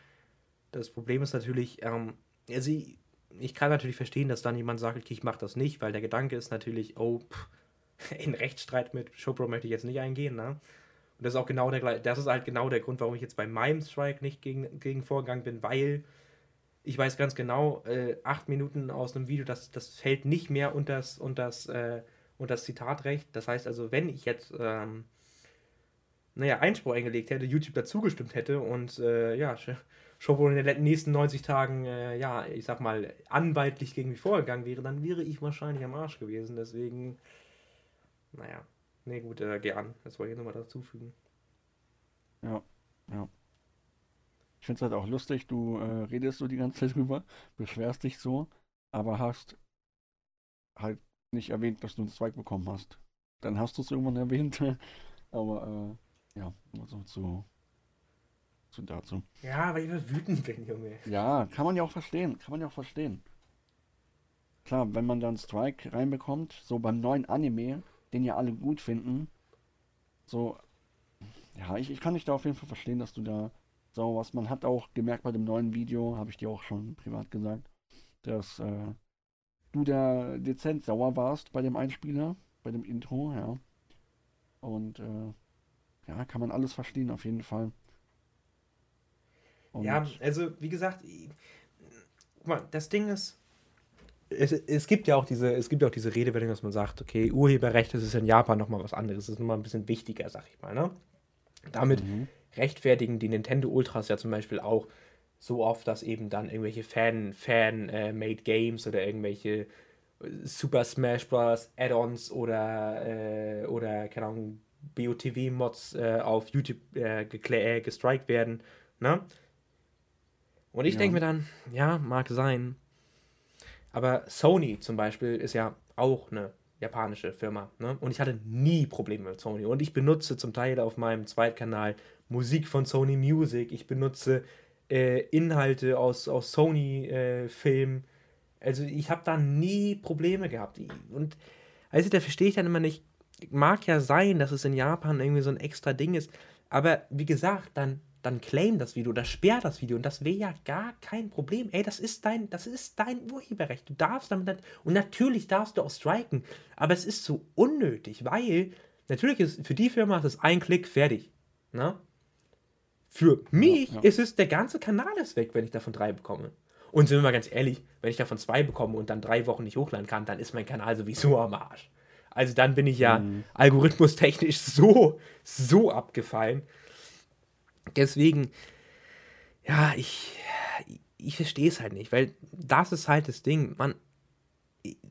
Das Problem ist natürlich, ähm, also ich, ich kann natürlich verstehen, dass dann jemand sagt, ich mach das nicht, weil der Gedanke ist natürlich, oh, pff, in Rechtsstreit mit ShoPro möchte ich jetzt nicht eingehen, ne? Und das ist auch genau der, das ist halt genau der Grund, warum ich jetzt bei meinem Strike nicht gegen, gegen vorgegangen bin, weil ich weiß ganz genau, äh, acht Minuten aus einem Video, das, das fällt nicht mehr unter das, unter das, äh, unter das Zitatrecht. Das heißt also, wenn ich jetzt ähm, naja, Einspruch eingelegt hätte, YouTube dazu gestimmt hätte und äh, ja, ShoPro in den nächsten neunzig Tagen, äh, ja, ich sag mal, anwaltlich gegen mich vorgegangen wäre, dann wäre ich wahrscheinlich am Arsch gewesen. Deswegen, naja. Nee, gut, äh, geh an. Das wollte ich nochmal dazu fügen. Ja, ja. Ich finde es halt auch lustig, du äh, redest so die ganze Zeit drüber, beschwerst dich so, aber hast halt nicht erwähnt, dass du einen Strike bekommen hast. Dann hast du es irgendwann erwähnt, aber äh, ja, so zu, zu dazu. Ja, weil ich wütend bin, Junge. Ja, kann man ja auch verstehen, kann man ja auch verstehen. Klar, wenn man dann einen Strike reinbekommt, so beim neuen Anime, den ja alle gut finden, so, ja, ich, ich kann dich da auf jeden Fall verstehen, dass du da so was, man hat auch gemerkt bei dem neuen Video, habe ich dir auch schon privat gesagt, dass äh, du da dezent sauer warst bei dem Einspieler, bei dem Intro, ja, und äh, ja, kann man alles verstehen auf jeden Fall. Und ja, also, wie gesagt, guck mal, das Ding ist, Es, es gibt ja auch diese, es gibt ja auch diese Redewendung, dass man sagt, okay, Urheberrecht, das ist in Japan nochmal was anderes, das ist nochmal ein bisschen wichtiger, sag ich mal, ne? Damit mhm. rechtfertigen die Nintendo Ultras ja zum Beispiel auch so oft, dass eben dann irgendwelche Fan, Fan-Made Games oder irgendwelche Super Smash Bros. Add-ons oder, äh, oder, keine Ahnung, B O T W-Mods äh, auf YouTube äh, gekl- äh, gestrikt werden, ne? Und ich ja. denke mir dann, ja, mag sein. Aber Sony zum Beispiel ist ja auch eine japanische Firma, ne? Und ich hatte nie Probleme mit Sony. Und ich benutze zum Teil auf meinem Zweitkanal Musik von Sony Music. Ich benutze äh, Inhalte aus, aus Sony-Filmen. Äh, also ich habe da nie Probleme gehabt. Und also da verstehe ich dann immer nicht, mag ja sein, dass es in Japan irgendwie so ein extra Ding ist. Aber wie gesagt, dann... dann claim das Video oder sperr das Video. Und das wäre ja gar kein Problem. Ey, das ist dein, das ist dein Urheberrecht. Du darfst damit... Und natürlich darfst du auch striken. Aber es ist so unnötig, weil... Natürlich ist für die Firma ist es ein Klick, fertig. Na? Für mich ja, ja. ist es... Der ganze Kanal ist weg, wenn ich davon drei bekomme. Und sind wir mal ganz ehrlich, wenn ich davon zwei bekomme und dann drei Wochen nicht hochladen kann, dann ist mein Kanal sowieso am Arsch. Also dann bin ich ja mhm. algorithmustechnisch so, so abgefallen... Deswegen, ja, ich, ich verstehe es halt nicht, weil das ist halt das Ding, man,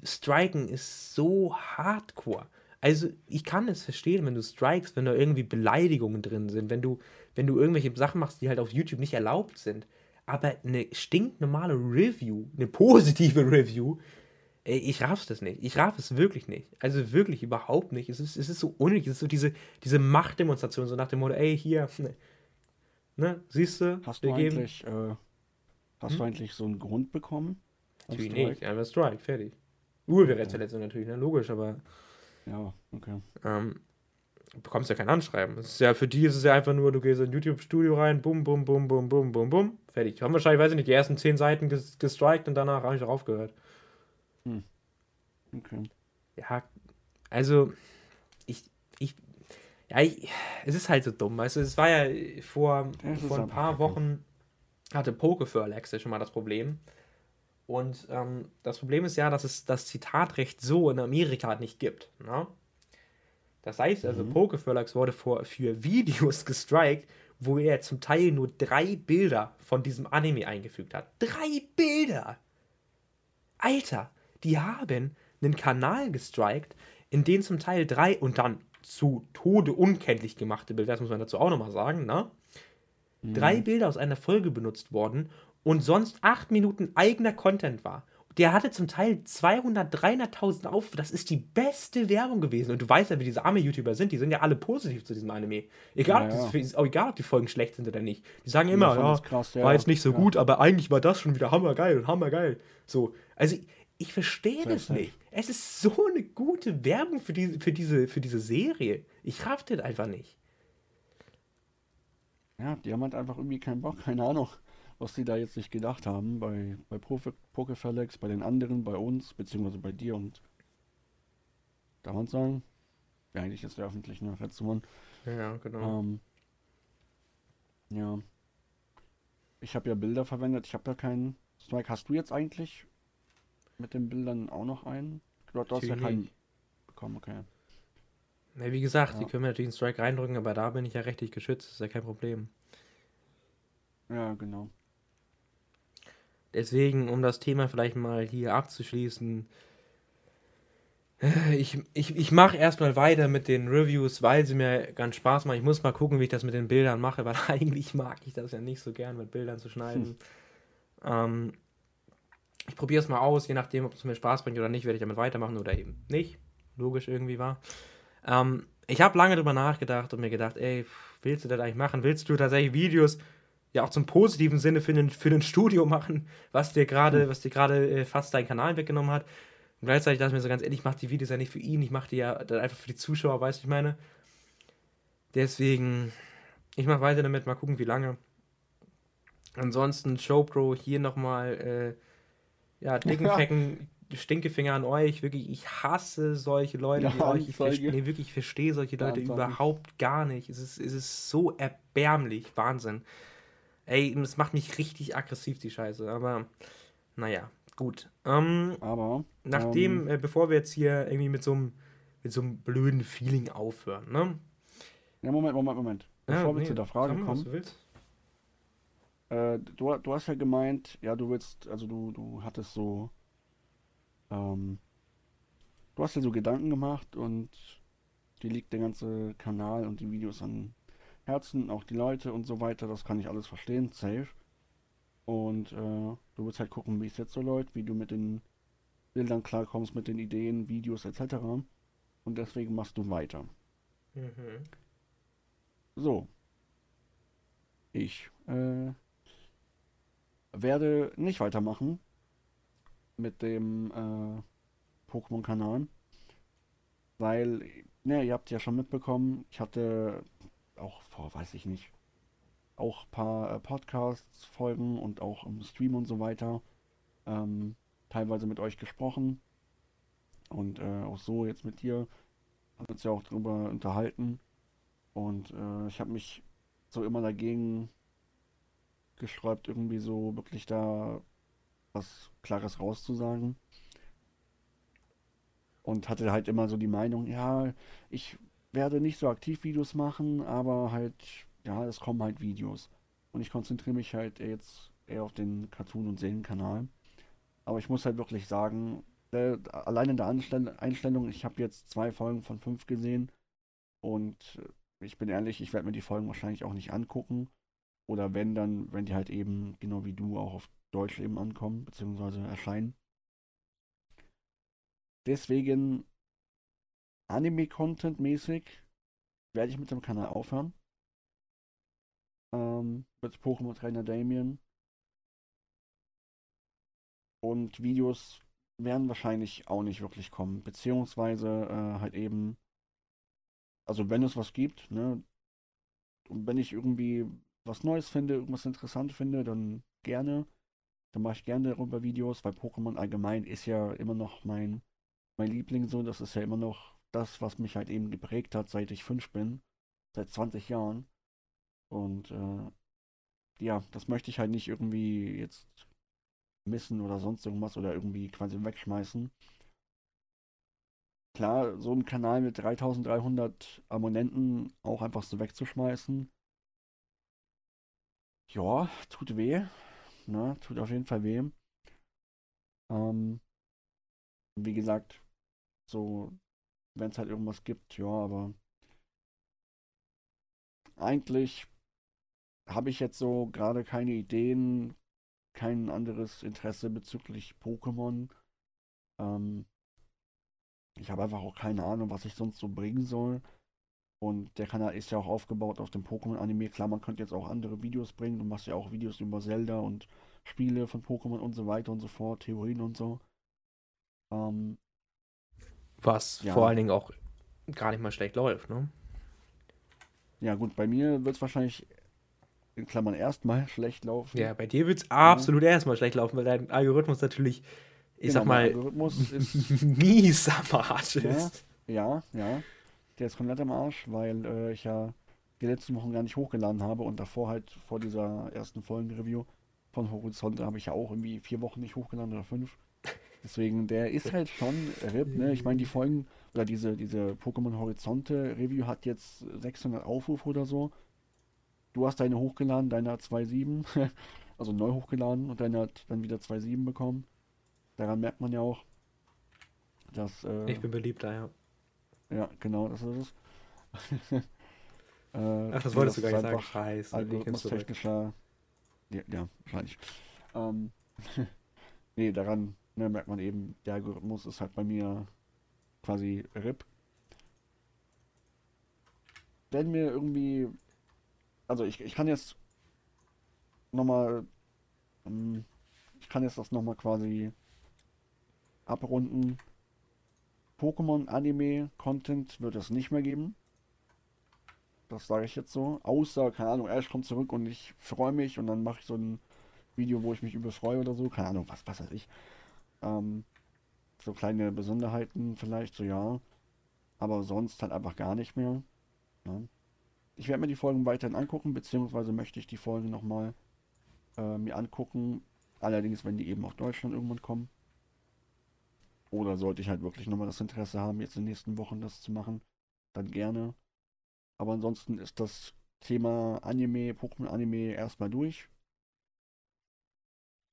Striken ist so hardcore, also ich kann es verstehen, wenn du strikes, wenn da irgendwie Beleidigungen drin sind, wenn du, wenn du irgendwelche Sachen machst, die halt auf YouTube nicht erlaubt sind, aber eine stinknormale Review, eine positive Review, ich raff's das nicht. Ich raff es wirklich nicht. Also wirklich überhaupt nicht. Es ist, es ist so unnötig, es ist so diese, diese Machtdemonstration, so nach dem Motto, ey, hier, ne. Ne, siehst du? Hast, du eigentlich, äh, hast hm? du eigentlich so einen Grund bekommen? Natürlich nicht, einfach Strike, fertig. Urheberrechtsverletzung ja. natürlich, ne? Logisch, aber... Ja, okay. Ähm, du bekommst ja kein Anschreiben. Das ist ja, für die ist es ja einfach nur, du gehst in YouTube-Studio rein, bum, bum, bum, bum, bum, bum, bum, fertig. Haben wahrscheinlich, weiß ich nicht, die ersten zehn Seiten ges- gestrikt und danach habe ich auch aufgehört. Hm. Okay. Ja, also... Ich... ich Ja, ich, es ist halt so dumm. Also, es war ja vor, vor ein paar Wochen hatte Pokefurlaxe schon mal das Problem. Und ähm, das Problem ist ja, dass es das Zitatrecht so in Amerika nicht gibt. Ne? Das heißt also, mhm. Pokefurlaxe wurde vor, für Videos gestrikt, wo er zum Teil nur drei Bilder von diesem Anime eingefügt hat. Drei Bilder! Alter, die haben einen Kanal gestrikt, in dem zum Teil drei und dann zu Tode unkenntlich gemachte Bilder, das muss man dazu auch nochmal sagen, ne? Mhm. Drei Bilder aus einer Folge benutzt worden und sonst acht Minuten eigener Content war. der hatte zum Teil zweihunderttausend, dreihunderttausend Aufrufe. Das ist die beste Werbung gewesen. Und du weißt ja, wie diese armen YouTuber sind. Die sind ja alle positiv zu diesem Anime. Egal, ja, ja. Ob, das, egal ob die Folgen schlecht sind oder nicht. Die sagen ja, immer, ja, krass, ja, war jetzt nicht so ja. gut, aber eigentlich war das schon wieder hammergeil und hammergeil. So, also ich, ich verstehe das, das nicht. Es ist so eine gute Werbung für, die, für, diese, für diese Serie. Ich raff das einfach nicht. Ja, die haben halt einfach irgendwie keinen Bock, keine Ahnung, was die da jetzt nicht gedacht haben, bei, bei Pokefurlaxe, bei den anderen, bei uns, beziehungsweise bei dir und darf man sagen, ja, eigentlich ist der öffentlich nachher zu man. Ja, genau. Ähm, ja. Ich habe ja Bilder verwendet, ich habe da keinen. Strike, hast du jetzt eigentlich mit den Bildern auch noch einen? Du hast ja keinen bekommen, okay. Na, wie gesagt, ja. Die können wir natürlich einen Strike reindrücken, aber da bin ich ja rechtlich geschützt, ist ja kein Problem. Ja, genau. Deswegen, um das Thema vielleicht mal hier abzuschließen, ich, ich, ich mache erstmal weiter mit den Reviews, weil sie mir ganz Spaß machen. Ich muss mal gucken, wie ich das mit den Bildern mache, weil eigentlich mag ich das ja nicht so gern, mit Bildern zu schneiden. Hm. Ähm, ich probiere es mal aus, je nachdem, ob es mir Spaß bringt oder nicht, werde ich damit weitermachen oder eben nicht. Logisch irgendwie war. Ähm, ich habe lange drüber nachgedacht und mir gedacht, ey, willst du das eigentlich machen? Willst du tatsächlich Videos ja auch zum positiven Sinne für ein für den Studio machen, was dir gerade was dir gerade äh, fast deinen Kanal weggenommen hat? Und gleichzeitig dachte ich mir so ganz ehrlich, ich mache die Videos ja nicht für ihn, ich mache die ja dann einfach für die Zuschauer, weißt du, ich meine. Deswegen, ich mache weiter damit, mal gucken, wie lange. Ansonsten, ShoPro, hier nochmal, äh, ja, dicken Fecken, Stinkefinger an euch, wirklich, ich hasse solche Leute ja, wie euch, ich verstehe, nee, wirklich, ich verstehe solche Leute ja, überhaupt gar nicht. Es ist, es ist so erbärmlich, Wahnsinn. Ey, es macht mich richtig aggressiv, die Scheiße, aber naja, gut. Ähm, aber, nachdem, ähm, äh, bevor wir jetzt hier irgendwie mit so einem mit so einem blöden Feeling aufhören, ne? Ja, Moment, Moment, Moment. Bevor ja, wir nee, zu der Frage kommen, was du willst. Äh, du, du hast ja gemeint, ja, du willst, also du, du hattest so, ähm, du hast ja so Gedanken gemacht und dir liegt der ganze Kanal und die Videos an Herzen, auch die Leute und so weiter, das kann ich alles verstehen, safe. Und äh, du willst halt gucken, wie es jetzt so läuft, wie du mit den Bildern klarkommst, mit den Ideen, Videos et cetera. Und deswegen machst du weiter. Mhm. So. Ich äh, werde nicht weitermachen mit dem äh, Pokémon-Kanal, weil, ne, ihr habt ja schon mitbekommen, ich hatte auch vor, weiß ich nicht, auch ein paar äh, Podcasts folgen und auch im Stream und so weiter, ähm, teilweise mit euch gesprochen und äh, auch so jetzt mit dir, haben uns ja auch drüber unterhalten und äh, ich habe mich so immer dagegen gesträubt, irgendwie so wirklich da was Klares rauszusagen und hatte halt immer so die Meinung, ja, ich werde nicht so aktiv Videos machen, aber halt, ja, es kommen halt Videos. Und ich konzentriere mich halt jetzt eher auf den Cartoon- und Serienkanal. Aber ich muss halt wirklich sagen, äh, allein in der Anstell- Einstellung, ich habe jetzt zwei Folgen von fünf gesehen. Und äh, ich bin ehrlich, ich werde mir die Folgen wahrscheinlich auch nicht angucken. Oder wenn, dann, wenn die halt eben, genau wie du, auch auf Deutsch eben ankommen, beziehungsweise erscheinen. Deswegen Anime-Content-mäßig werde ich mit dem Kanal aufhören. Ähm, mit Pokémon Trainer Damien. Und Videos werden wahrscheinlich auch nicht wirklich kommen. Beziehungsweise äh, halt eben, also wenn es was gibt, ne, und wenn ich irgendwie was Neues finde, irgendwas interessant finde, dann gerne. Dann mache ich gerne darüber Videos, weil Pokémon allgemein ist ja immer noch mein, mein Liebling so. Das ist ja immer noch das, was mich halt eben geprägt hat, seit ich fünf bin, seit zwanzig Jahren. Und äh, ja, das möchte ich halt nicht irgendwie jetzt missen oder sonst irgendwas oder irgendwie quasi wegschmeißen. Klar, so einen Kanal mit dreitausenddreihundert Abonnenten auch einfach so wegzuschmeißen, ja, tut weh, ne, tut auf jeden Fall weh. Ähm, wie gesagt, so wenn es halt irgendwas gibt, ja, aber eigentlich habe ich jetzt so gerade keine Ideen, kein anderes Interesse bezüglich Pokémon. Ähm, ich habe einfach auch keine Ahnung, was ich sonst so bringen soll. Und der Kanal ist ja auch aufgebaut auf dem Pokémon-Anime. Klar, man könnte jetzt auch andere Videos bringen. Du machst ja auch Videos über Zelda und Spiele von Pokémon und so weiter und so fort, Theorien und so. Ähm, Was ja. vor allen Dingen auch gar nicht mal schlecht läuft, ne? Ja gut, bei mir wird es wahrscheinlich in Klammern erstmal schlecht laufen. Ja, bei dir wird es absolut ja. erstmal schlecht laufen, weil dein Algorithmus natürlich, ich genau, sag mal, Algorithmus ist mies am Arsch ist. Ja, ja, ja. Der ist komplett am Arsch, weil äh, ich ja die letzten Wochen gar nicht hochgeladen habe und davor halt vor dieser ersten Folgenreview von Horizont habe ich ja auch irgendwie vier Wochen nicht hochgeladen oder fünf. Deswegen, der ist halt schon R I P, ne? Ich meine, die Folgen, oder diese, diese Pokémon Horizonte Review hat jetzt sechshundert Aufrufe oder so. Du hast deine hochgeladen, deine hat zwei Komma sieben, also neu hochgeladen und deine hat dann wieder zwei Komma sieben bekommen. Daran merkt man ja auch, dass... Äh, ich bin beliebter, ja. Ja, genau, das ist es. äh, Ach, das wolltest das du gar nicht sagen. Scheiße. Algorithmus-technischer... Ja, ja, wahrscheinlich. Ähm, nee, daran... Ne, merkt man eben, der Algorithmus ist halt bei mir quasi R I P. Wenn mir irgendwie, also ich, ich kann jetzt nochmal, ich kann jetzt das nochmal quasi abrunden. Pokémon-Anime-Content wird es nicht mehr geben. Das sage ich jetzt so. Außer, keine Ahnung, Ash kommt zurück und ich freue mich und dann mache ich so ein Video, wo ich mich überfreue oder so. Keine Ahnung, was, was weiß ich. Ähm, so kleine Besonderheiten vielleicht, so ja. Aber sonst halt einfach gar nicht mehr. Ja. Ich werde mir die Folgen weiterhin angucken, beziehungsweise möchte ich die Folgen nochmal äh, mir angucken. Allerdings, wenn die eben auf Deutschland irgendwann kommen. Oder sollte ich halt wirklich nochmal das Interesse haben, jetzt in den nächsten Wochen das zu machen, dann gerne. Aber ansonsten ist das Thema Anime, Pokémon-Anime erstmal durch.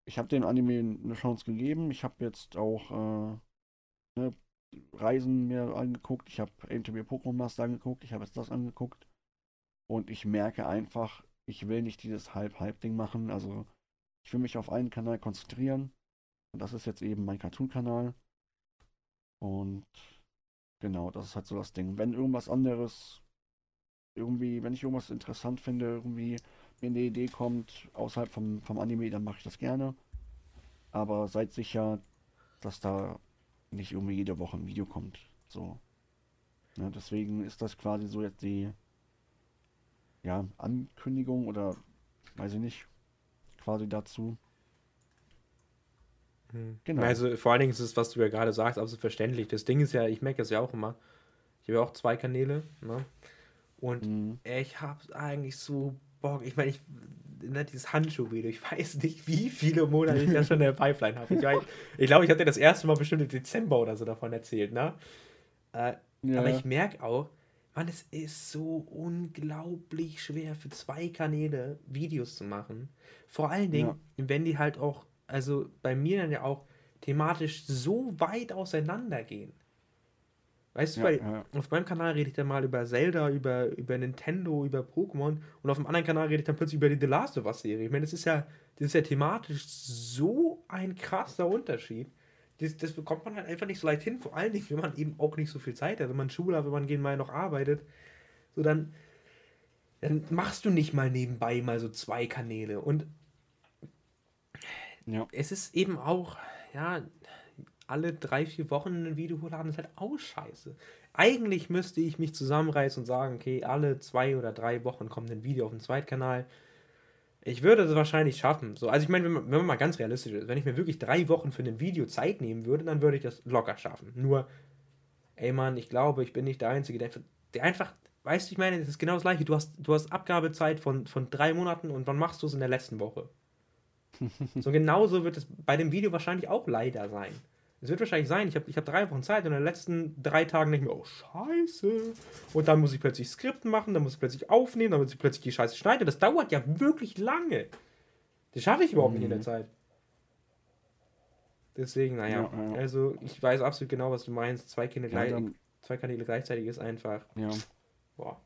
Ich habe dem Anime eine Chance gegeben. Ich habe jetzt auch äh, ne, Reisen mir angeguckt. Ich habe N T B Pokémon Master angeguckt. Ich habe jetzt das angeguckt. Und ich merke einfach, ich will nicht dieses Halb-Halb-Ding machen. Also ich will mich auf einen Kanal konzentrieren. Und das ist jetzt eben mein Cartoon-Kanal. Und genau, das ist halt so das Ding. Wenn irgendwas anderes, irgendwie, wenn ich irgendwas interessant finde, irgendwie... wenn die Idee kommt, außerhalb vom, vom Anime, dann mache ich das gerne. Aber seid sicher, dass da nicht irgendwie jede Woche ein Video kommt. So. Ja, deswegen ist das quasi so jetzt die ja, Ankündigung oder weiß ich nicht, quasi dazu. Hm. Genau. Also vor allen Dingen ist es, was du ja gerade sagst, absolut verständlich. Das Ding ist ja, ich merke das ja auch immer. Ich habe ja auch zwei Kanäle, ne? Und hm. ich habe eigentlich so Bock. Ich meine, ich ne, dieses Handschuh-Video, ich weiß nicht, wie viele Monate ich das schon in der Pipeline habe. Ich glaube, ich, glaub, ich habe dir das erste Mal bestimmt im Dezember oder so davon erzählt, ne? Äh, ja. Aber ich merke auch, man, es ist so unglaublich schwer für zwei Kanäle Videos zu machen. Vor allen Dingen, ja. wenn die halt auch, also bei mir dann ja auch thematisch so weit auseinander gehen. Weißt du, ja, weil ja. auf meinem Kanal rede ich dann mal über Zelda, über, über Nintendo, über Pokémon und auf dem anderen Kanal rede ich dann plötzlich über die The Last of Us-Serie. Ich meine, das ist ja, das ist ja thematisch so ein krasser Unterschied. Das, das bekommt man halt einfach nicht so leicht hin, vor allen Dingen, wenn man eben auch nicht so viel Zeit hat. Wenn man Schule hat, wenn man nebenbei noch arbeitet, so dann, dann machst du nicht mal nebenbei mal so zwei Kanäle. Und ja. es ist eben auch, ja... alle drei, vier Wochen ein Video hochladen, ist halt auch scheiße. Eigentlich müsste ich mich zusammenreißen und sagen, okay, alle zwei oder drei Wochen kommt ein Video auf den Zweitkanal. Ich würde das wahrscheinlich schaffen. So, also ich meine, wenn man, wenn man mal ganz realistisch ist, wenn ich mir wirklich drei Wochen für ein Video Zeit nehmen würde, dann würde ich das locker schaffen. Nur, ey Mann, ich glaube, ich bin nicht der Einzige, der, der einfach, weißt du, ich meine, das ist genau das Gleiche. Du hast, du hast Abgabezeit von, von drei Monaten und wann machst du es in der letzten Woche? So genauso wird es bei dem Video wahrscheinlich auch leider sein. Es wird wahrscheinlich sein, ich habe ich hab drei Wochen Zeit und in den letzten drei Tagen denke ich mir, oh scheiße. Und dann muss ich plötzlich Skripten machen, dann muss ich plötzlich aufnehmen, dann muss ich plötzlich die Scheiße schneiden. Das dauert ja wirklich lange. Das schaffe ich überhaupt mhm. nicht in der Zeit. Deswegen, naja, ja, ja. also ich weiß absolut genau, was du meinst. Zwei, Kinder ja, gleich, dann, zwei Kanäle gleichzeitig ist einfach. Ja. Boah.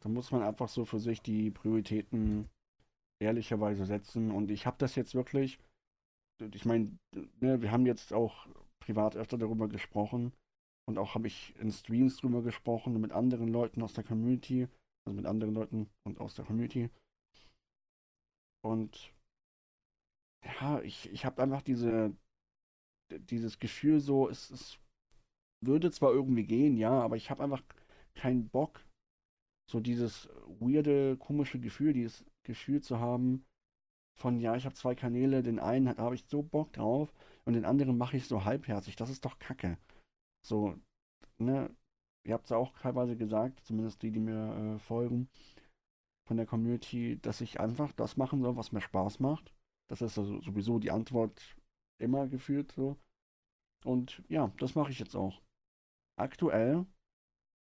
Da muss man einfach so für sich die Prioritäten ehrlicherweise setzen. Und ich habe das jetzt wirklich... ich meine, ne, wir haben jetzt auch privat öfter darüber gesprochen und auch habe ich in Streams drüber gesprochen mit anderen Leuten aus der Community, also mit anderen Leuten und aus der Community. Und ja, ich, ich habe einfach diese, dieses Gefühl so, es, es würde zwar irgendwie gehen, ja, aber ich habe einfach keinen Bock, so dieses weirde, komische Gefühl, dieses Gefühl zu haben von, ja, ich habe zwei Kanäle, den einen habe ich so Bock drauf und den anderen mache ich so halbherzig. Das ist doch Kacke. So, ne, ihr habt es auch teilweise gesagt, zumindest die, die mir äh, folgen, von der Community, dass ich einfach das machen soll, was mir Spaß macht. Das ist also sowieso die Antwort immer gefühlt so. Und ja, das mache ich jetzt auch. Aktuell,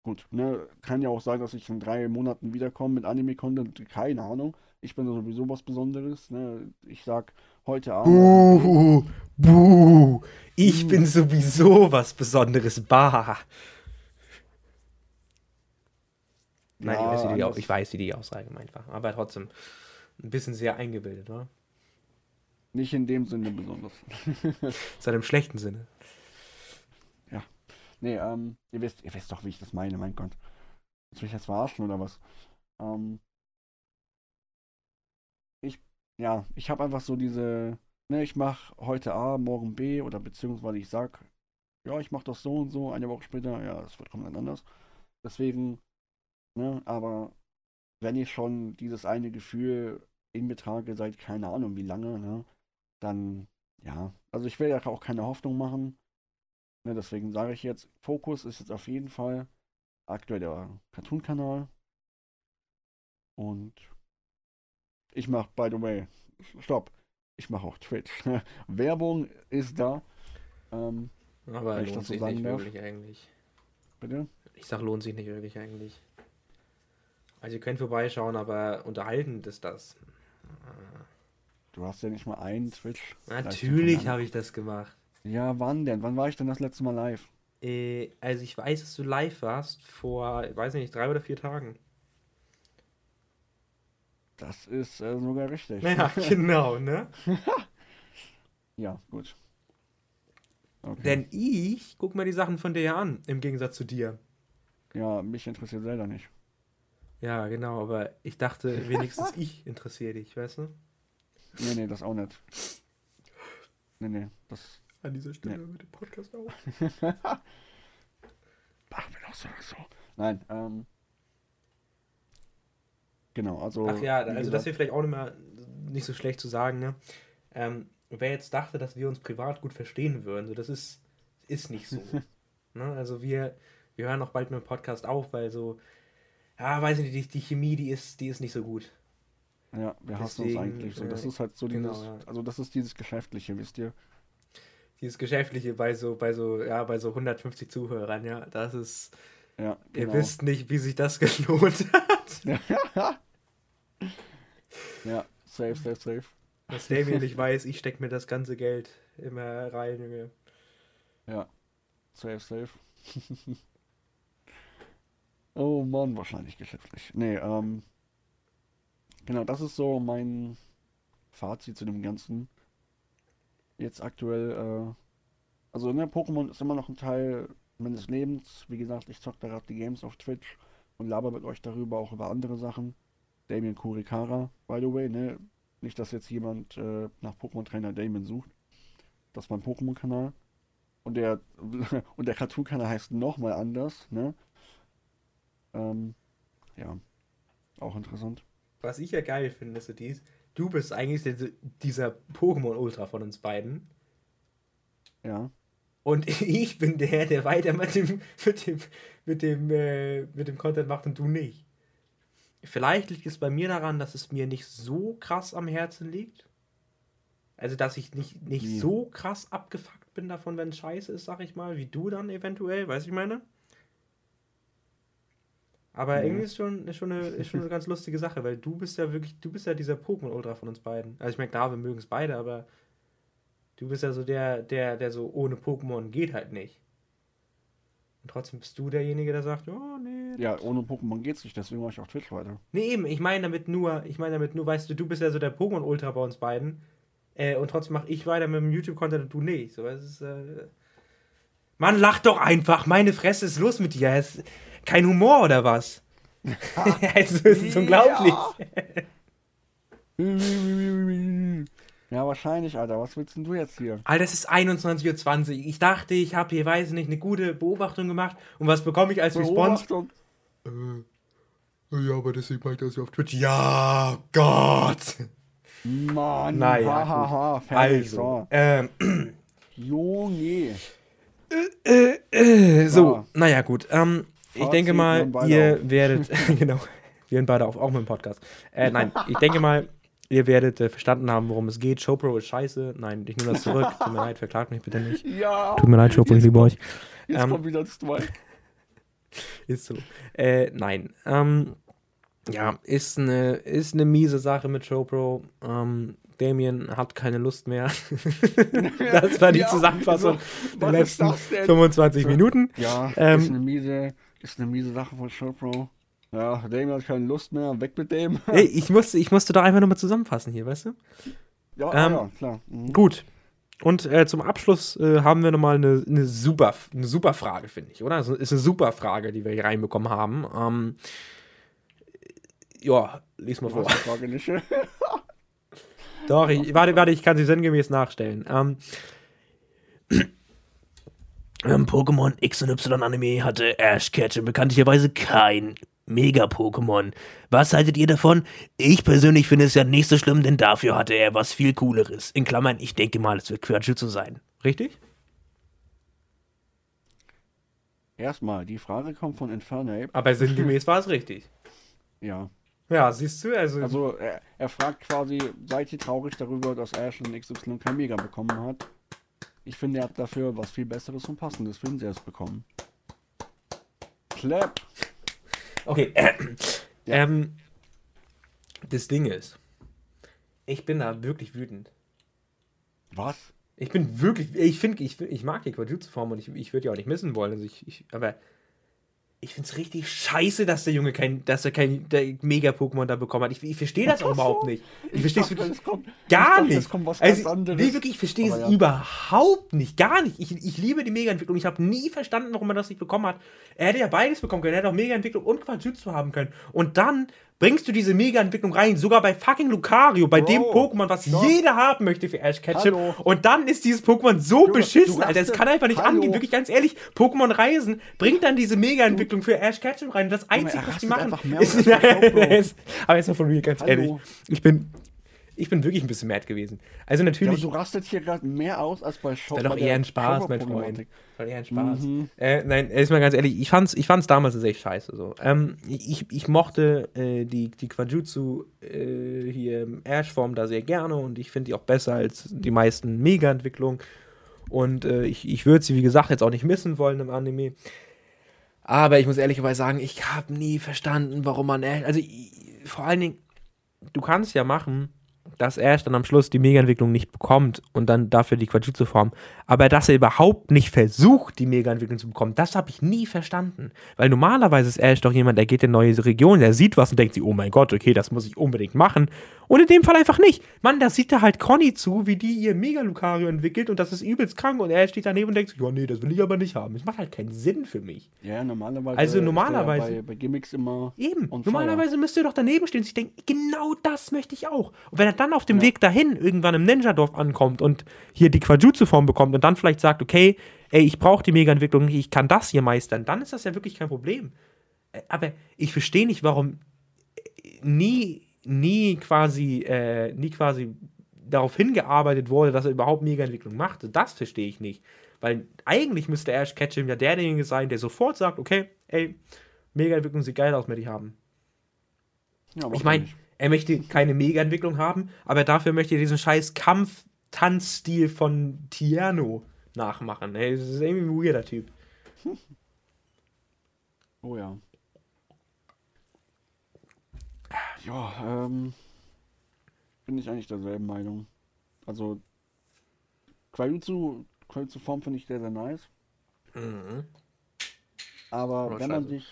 gut, ne, kann ja auch sein, dass ich in drei Monaten wiederkomme mit Anime-Content, keine Ahnung. Ich bin sowieso was Besonderes, ne, ich sag heute Abend... Buh, buh, ich buh. bin sowieso was Besonderes, bah. Nein, ja, ich, weiß, wie die aus, ich weiß, wie die Aussage gemeint war, aber trotzdem ein bisschen sehr eingebildet, oder? Nicht in dem Sinne besonders. Seit dem schlechten Sinne. Ja. Nee, ähm, ihr wisst, ihr wisst doch, wie ich das meine, mein Gott. Willst du mich jetzt verarschen oder was? Ähm, ich, ja, ich habe einfach so diese, ne, ich mache heute A, morgen B oder beziehungsweise ich sag, ja, ich mache das so und so, eine Woche später, ja, das wird komplett anders. Deswegen, ne, aber wenn ich schon dieses eine Gefühl in mir trage seit keine Ahnung wie lange, ne, dann, ja, also ich will ja auch keine Hoffnung machen, ne, deswegen sage ich jetzt, Fokus ist jetzt auf jeden Fall aktuell der Cartoon-Kanal und ich mache, by the way, stopp, ich mache auch Twitch. Werbung ist da, ähm, aber lohnt ich das sich so nicht darf. wirklich eigentlich. Bitte? Ich sag, lohnt sich nicht wirklich eigentlich. Also ihr könnt vorbeischauen, aber unterhaltend ist das. Du hast ja nicht mal einen Twitch. Natürlich habe ich das gemacht. Ja, wann denn? Wann war ich denn das letzte Mal live? Äh, also ich weiß, dass du live warst vor, ich weiß nicht, drei oder vier Tagen. Das ist äh, sogar richtig. Ja, genau, ne? Ja, gut. Okay. Denn ich guck mir die Sachen von dir an, im Gegensatz zu dir. Ja, mich interessiert selber nicht. Ja, genau, aber ich dachte, wenigstens ich interessiere dich, weißt du? Nee, nee, das auch nicht. Nee, nee, das... An dieser Stelle nee. Mit dem Podcast auch. Ach, wenn auch so, so. Nein, ähm... Genau, also... Ach ja, also das wäre vielleicht auch nicht mehr nicht so schlecht zu sagen, ne? Ähm, wer jetzt dachte, dass wir uns privat gut verstehen würden, so, das ist, ist nicht so. Ne? Also wir, wir hören auch bald mit dem Podcast auf, weil so... Ja, weiß nicht, die, die Chemie, die ist, die ist nicht so gut. Ja, wir hassen uns eigentlich so. Das ist halt so dieses, genau, ja. Also das ist dieses Geschäftliche, wisst ihr? Dieses Geschäftliche bei so, bei so, ja, bei so hundertfünfzig Zuhörern, ja, das ist, ja, genau. Ihr wisst nicht, wie sich das gelohnt hat. Ja, safe, safe, safe. Was Damien nicht weiß, ich stecke mir das ganze Geld immer rein, Junge. Ja, safe, safe. Oh Mann, wahrscheinlich geschäftlich. Nee, ähm... Genau, das ist so mein Fazit zu dem Ganzen. Jetzt aktuell, äh... Also, ne, Pokémon ist immer noch ein Teil meines Lebens. Wie gesagt, ich zocke gerade die Games auf Twitch und laber mit euch darüber, auch über andere Sachen. Damien Kurikara, by the way, ne? Nicht, dass jetzt jemand äh, nach Pokémon-Trainer Damien sucht. Das ist mein Pokémon-Kanal. Und der, und der Cartoon-Kanal heißt nochmal anders, ne? Ähm, ja, auch interessant. Was ich ja geil finde, ist, dies, du bist eigentlich der, dieser Pokémon-Ultra von uns beiden. Ja. Und ich bin der, der weiter mit dem mit dem, mit dem, äh, mit dem Content macht und du nicht. Vielleicht liegt es bei mir daran, dass es mir nicht so krass am Herzen liegt. Also, dass ich nicht, nicht ja. so krass abgefuckt bin davon, wenn es scheiße ist, sag ich mal, wie du dann eventuell, weißt du, ich meine? Aber irgendwie ist schon, ist schon, eine, ist schon eine ganz lustige Sache, weil du bist ja wirklich, du bist ja dieser Pokémon-Ultra von uns beiden. Also ich meine, klar, wir mögen es beide, aber du bist ja so der, der, der so ohne Pokémon geht halt nicht. Und trotzdem bist du derjenige, der sagt, oh nee. Ja, ohne Pokémon geht's nicht, deswegen mache ich auch Twitch weiter. Nee, eben, ich meine damit nur, ich meine damit nur, weißt du, du bist ja so der Pokémon-Ultra bei uns beiden. Äh, und trotzdem mache ich weiter mit dem YouTube-Content und du nicht. So, es ist, äh Mann, lach doch einfach. Meine Fresse, ist los mit dir. Ist kein Humor oder was? Es ist unglaublich. Ja, wahrscheinlich, Alter. Was willst denn du jetzt hier? Alter, es ist einundzwanzig Uhr zwanzig. Ich dachte, ich habe hier, weiß nicht, eine gute Beobachtung gemacht. Und was bekomme ich als Response? Äh, ja, aber deswegen mache ich das hier auf Twitch. Ja, Gott! Mann, naja, hahaha, fertig, also, so. Ähm, Junge. Äh, äh, äh, so, ja. Naja, gut. Ähm, ich denke mal, ihr auf. werdet... genau, wir sind beide auf, auch mit dem Podcast. Äh, nein, ich denke mal, ihr werdet äh, verstanden haben, worum es geht. ShoPro ist scheiße. Nein, ich nehme das zurück. Tut mir leid, verklagt mich bitte nicht. Ja. Tut mir leid, ShoPro, ich liebe euch. Jetzt ähm, kommt wieder das Zweite. Ist so. Äh, nein, ähm... ja, ist eine, ist eine miese Sache mit ShoPro. Ähm, Damien hat keine Lust mehr. Das war die ja, Zusammenfassung so, der letzten fünfundzwanzig Minuten. Ja, ähm, ist, eine miese, ist eine miese Sache von ShoPro. Ja, Damien hat keine Lust mehr. Weg mit dem. Ey, ich musste, ich musste doch einfach nochmal zusammenfassen hier, weißt du? Ja, ähm, ja klar. Mhm. Gut. Und äh, zum Abschluss äh, haben wir nochmal eine, eine, super, eine super Frage, finde ich, oder? Das ist eine super Frage, die wir hier reinbekommen haben. Ähm, Ja, lies mal vor. Frage nicht. Doch, ich, warte, warte, ich kann sie sinngemäß nachstellen. Ähm, Im Pokémon X Y Y-Anime hatte Ash Ketchum bekanntlicherweise kein Mega-Pokémon. Was haltet ihr davon? Ich persönlich finde es ja nicht so schlimm, denn dafür hatte er was viel Cooleres. In Klammern, ich denke mal, es wird Pikachu zu sein. Richtig? Erstmal, die Frage kommt von Infernape. Aber sinngemäß war es richtig. Ja. Ja, siehst du, also... Also, er, er fragt quasi, seid ihr traurig darüber, dass Ash und X Y kein Mega bekommen hat? Ich finde, er hat dafür was viel Besseres und Passendes für ihn selbst bekommen. Clap! Okay, äh, ja. ähm, das Ding ist, ich bin da wirklich wütend. Was? Ich bin wirklich, ich finde, ich, ich mag die Quadjutsu-Form und ich, ich würde ja auch nicht missen wollen, also ich, ich aber... Ich find's richtig scheiße, dass der Junge kein, dass er kein Mega-Pokémon da bekommen hat. Ich, ich verstehe das auch überhaupt so? nicht. Ich, ich verstehe es kommt, gar ich dachte, nicht. Also, nee, wirklich, ich verstehe es ja. überhaupt nicht. Gar nicht. Ich, ich liebe die Mega-Entwicklung. Ich habe nie verstanden, warum man das nicht bekommen hat. Er hätte ja beides bekommen können. Er hätte auch Mega-Entwicklung und Quajutsu haben können. Und dann bringst du diese Mega-Entwicklung rein, sogar bei fucking Lucario, bei Bro, dem Pokémon, was doch. jeder haben möchte für Ash Ketchum. Hallo. Und dann ist dieses Pokémon so du, beschissen, du Alter, es kann einfach nicht Hallo. angehen, wirklich ganz ehrlich, Pokémon Reisen bringt dann diese Mega-Entwicklung für Ash Ketchum rein, und das Einzige, was die machen, ist, ist aber jetzt mal von mir ganz Hallo. ehrlich, ich bin, ich bin wirklich ein bisschen mad gewesen. Also natürlich... Ja, du rastest hier gerade mehr aus als bei Show. Das war doch eher ein Spaß, mein Freund. Das war eher ein Spaß. Mhm. Äh, nein, ist mal ganz ehrlich, ich fand's, ich fand's damals echt scheiße. So. Ähm, ich, ich mochte äh, die, die Quajutsu äh, hier Ash-Form da sehr gerne und ich finde die auch besser als die meisten Mega-Entwicklungen. Und äh, ich, ich würde sie, wie gesagt, jetzt auch nicht missen wollen im Anime. Aber ich muss ehrlicherweise sagen, ich habe nie verstanden, warum man Ash... Also ich, vor allen Dingen, du kannst ja machen... dass Ash dann am Schluss die Mega-Entwicklung nicht bekommt und dann dafür die Quajutsu-Form. Aber dass er überhaupt nicht versucht, die Mega-Entwicklung zu bekommen, das habe ich nie verstanden. Weil normalerweise ist Ash doch jemand, der geht in neue Regionen, der sieht was und denkt sich, oh mein Gott, okay, das muss ich unbedingt machen. Und in dem Fall einfach nicht. Mann, da sieht er halt Conny zu, wie die ihr Mega-Lucario entwickelt und das ist übelst krank und Ash steht daneben und denkt sich, ja nee, das will ich aber nicht haben. Das macht halt keinen Sinn für mich. Ja, normalerweise. Also normalerweise. Bei, bei Gimmicks immer. Eben. Normalerweise müsst ihr doch daneben stehen und sich denken, genau das möchte ich auch. Und wenn er dann auf dem ja. Weg dahin irgendwann im Ninja-Dorf ankommt und hier die Quajutsu-Form bekommt und dann vielleicht sagt, okay, ey, ich brauche die Mega-Entwicklung, ich kann das hier meistern, dann ist das ja wirklich kein Problem. Aber ich verstehe nicht, warum nie, nie quasi, äh, nie quasi darauf hingearbeitet wurde, dass er überhaupt Mega-Entwicklung macht. Das verstehe ich nicht. Weil eigentlich müsste Ash Ketchum ja derjenige sein, der sofort sagt, okay, ey, Mega-Entwicklung sieht geil aus, möchte ich haben. Ja, ich meine... Er möchte keine Mega-Entwicklung haben, aber dafür möchte er diesen scheiß Kampf-Tanz-Stil von Tierno nachmachen. Ey, das ist irgendwie ein weirder Typ. Oh ja. Ja, ähm, bin ich eigentlich derselben Meinung. Also, Quajutsu-Form finde ich sehr, sehr nice. Mhm. Aber oh, wenn man sich...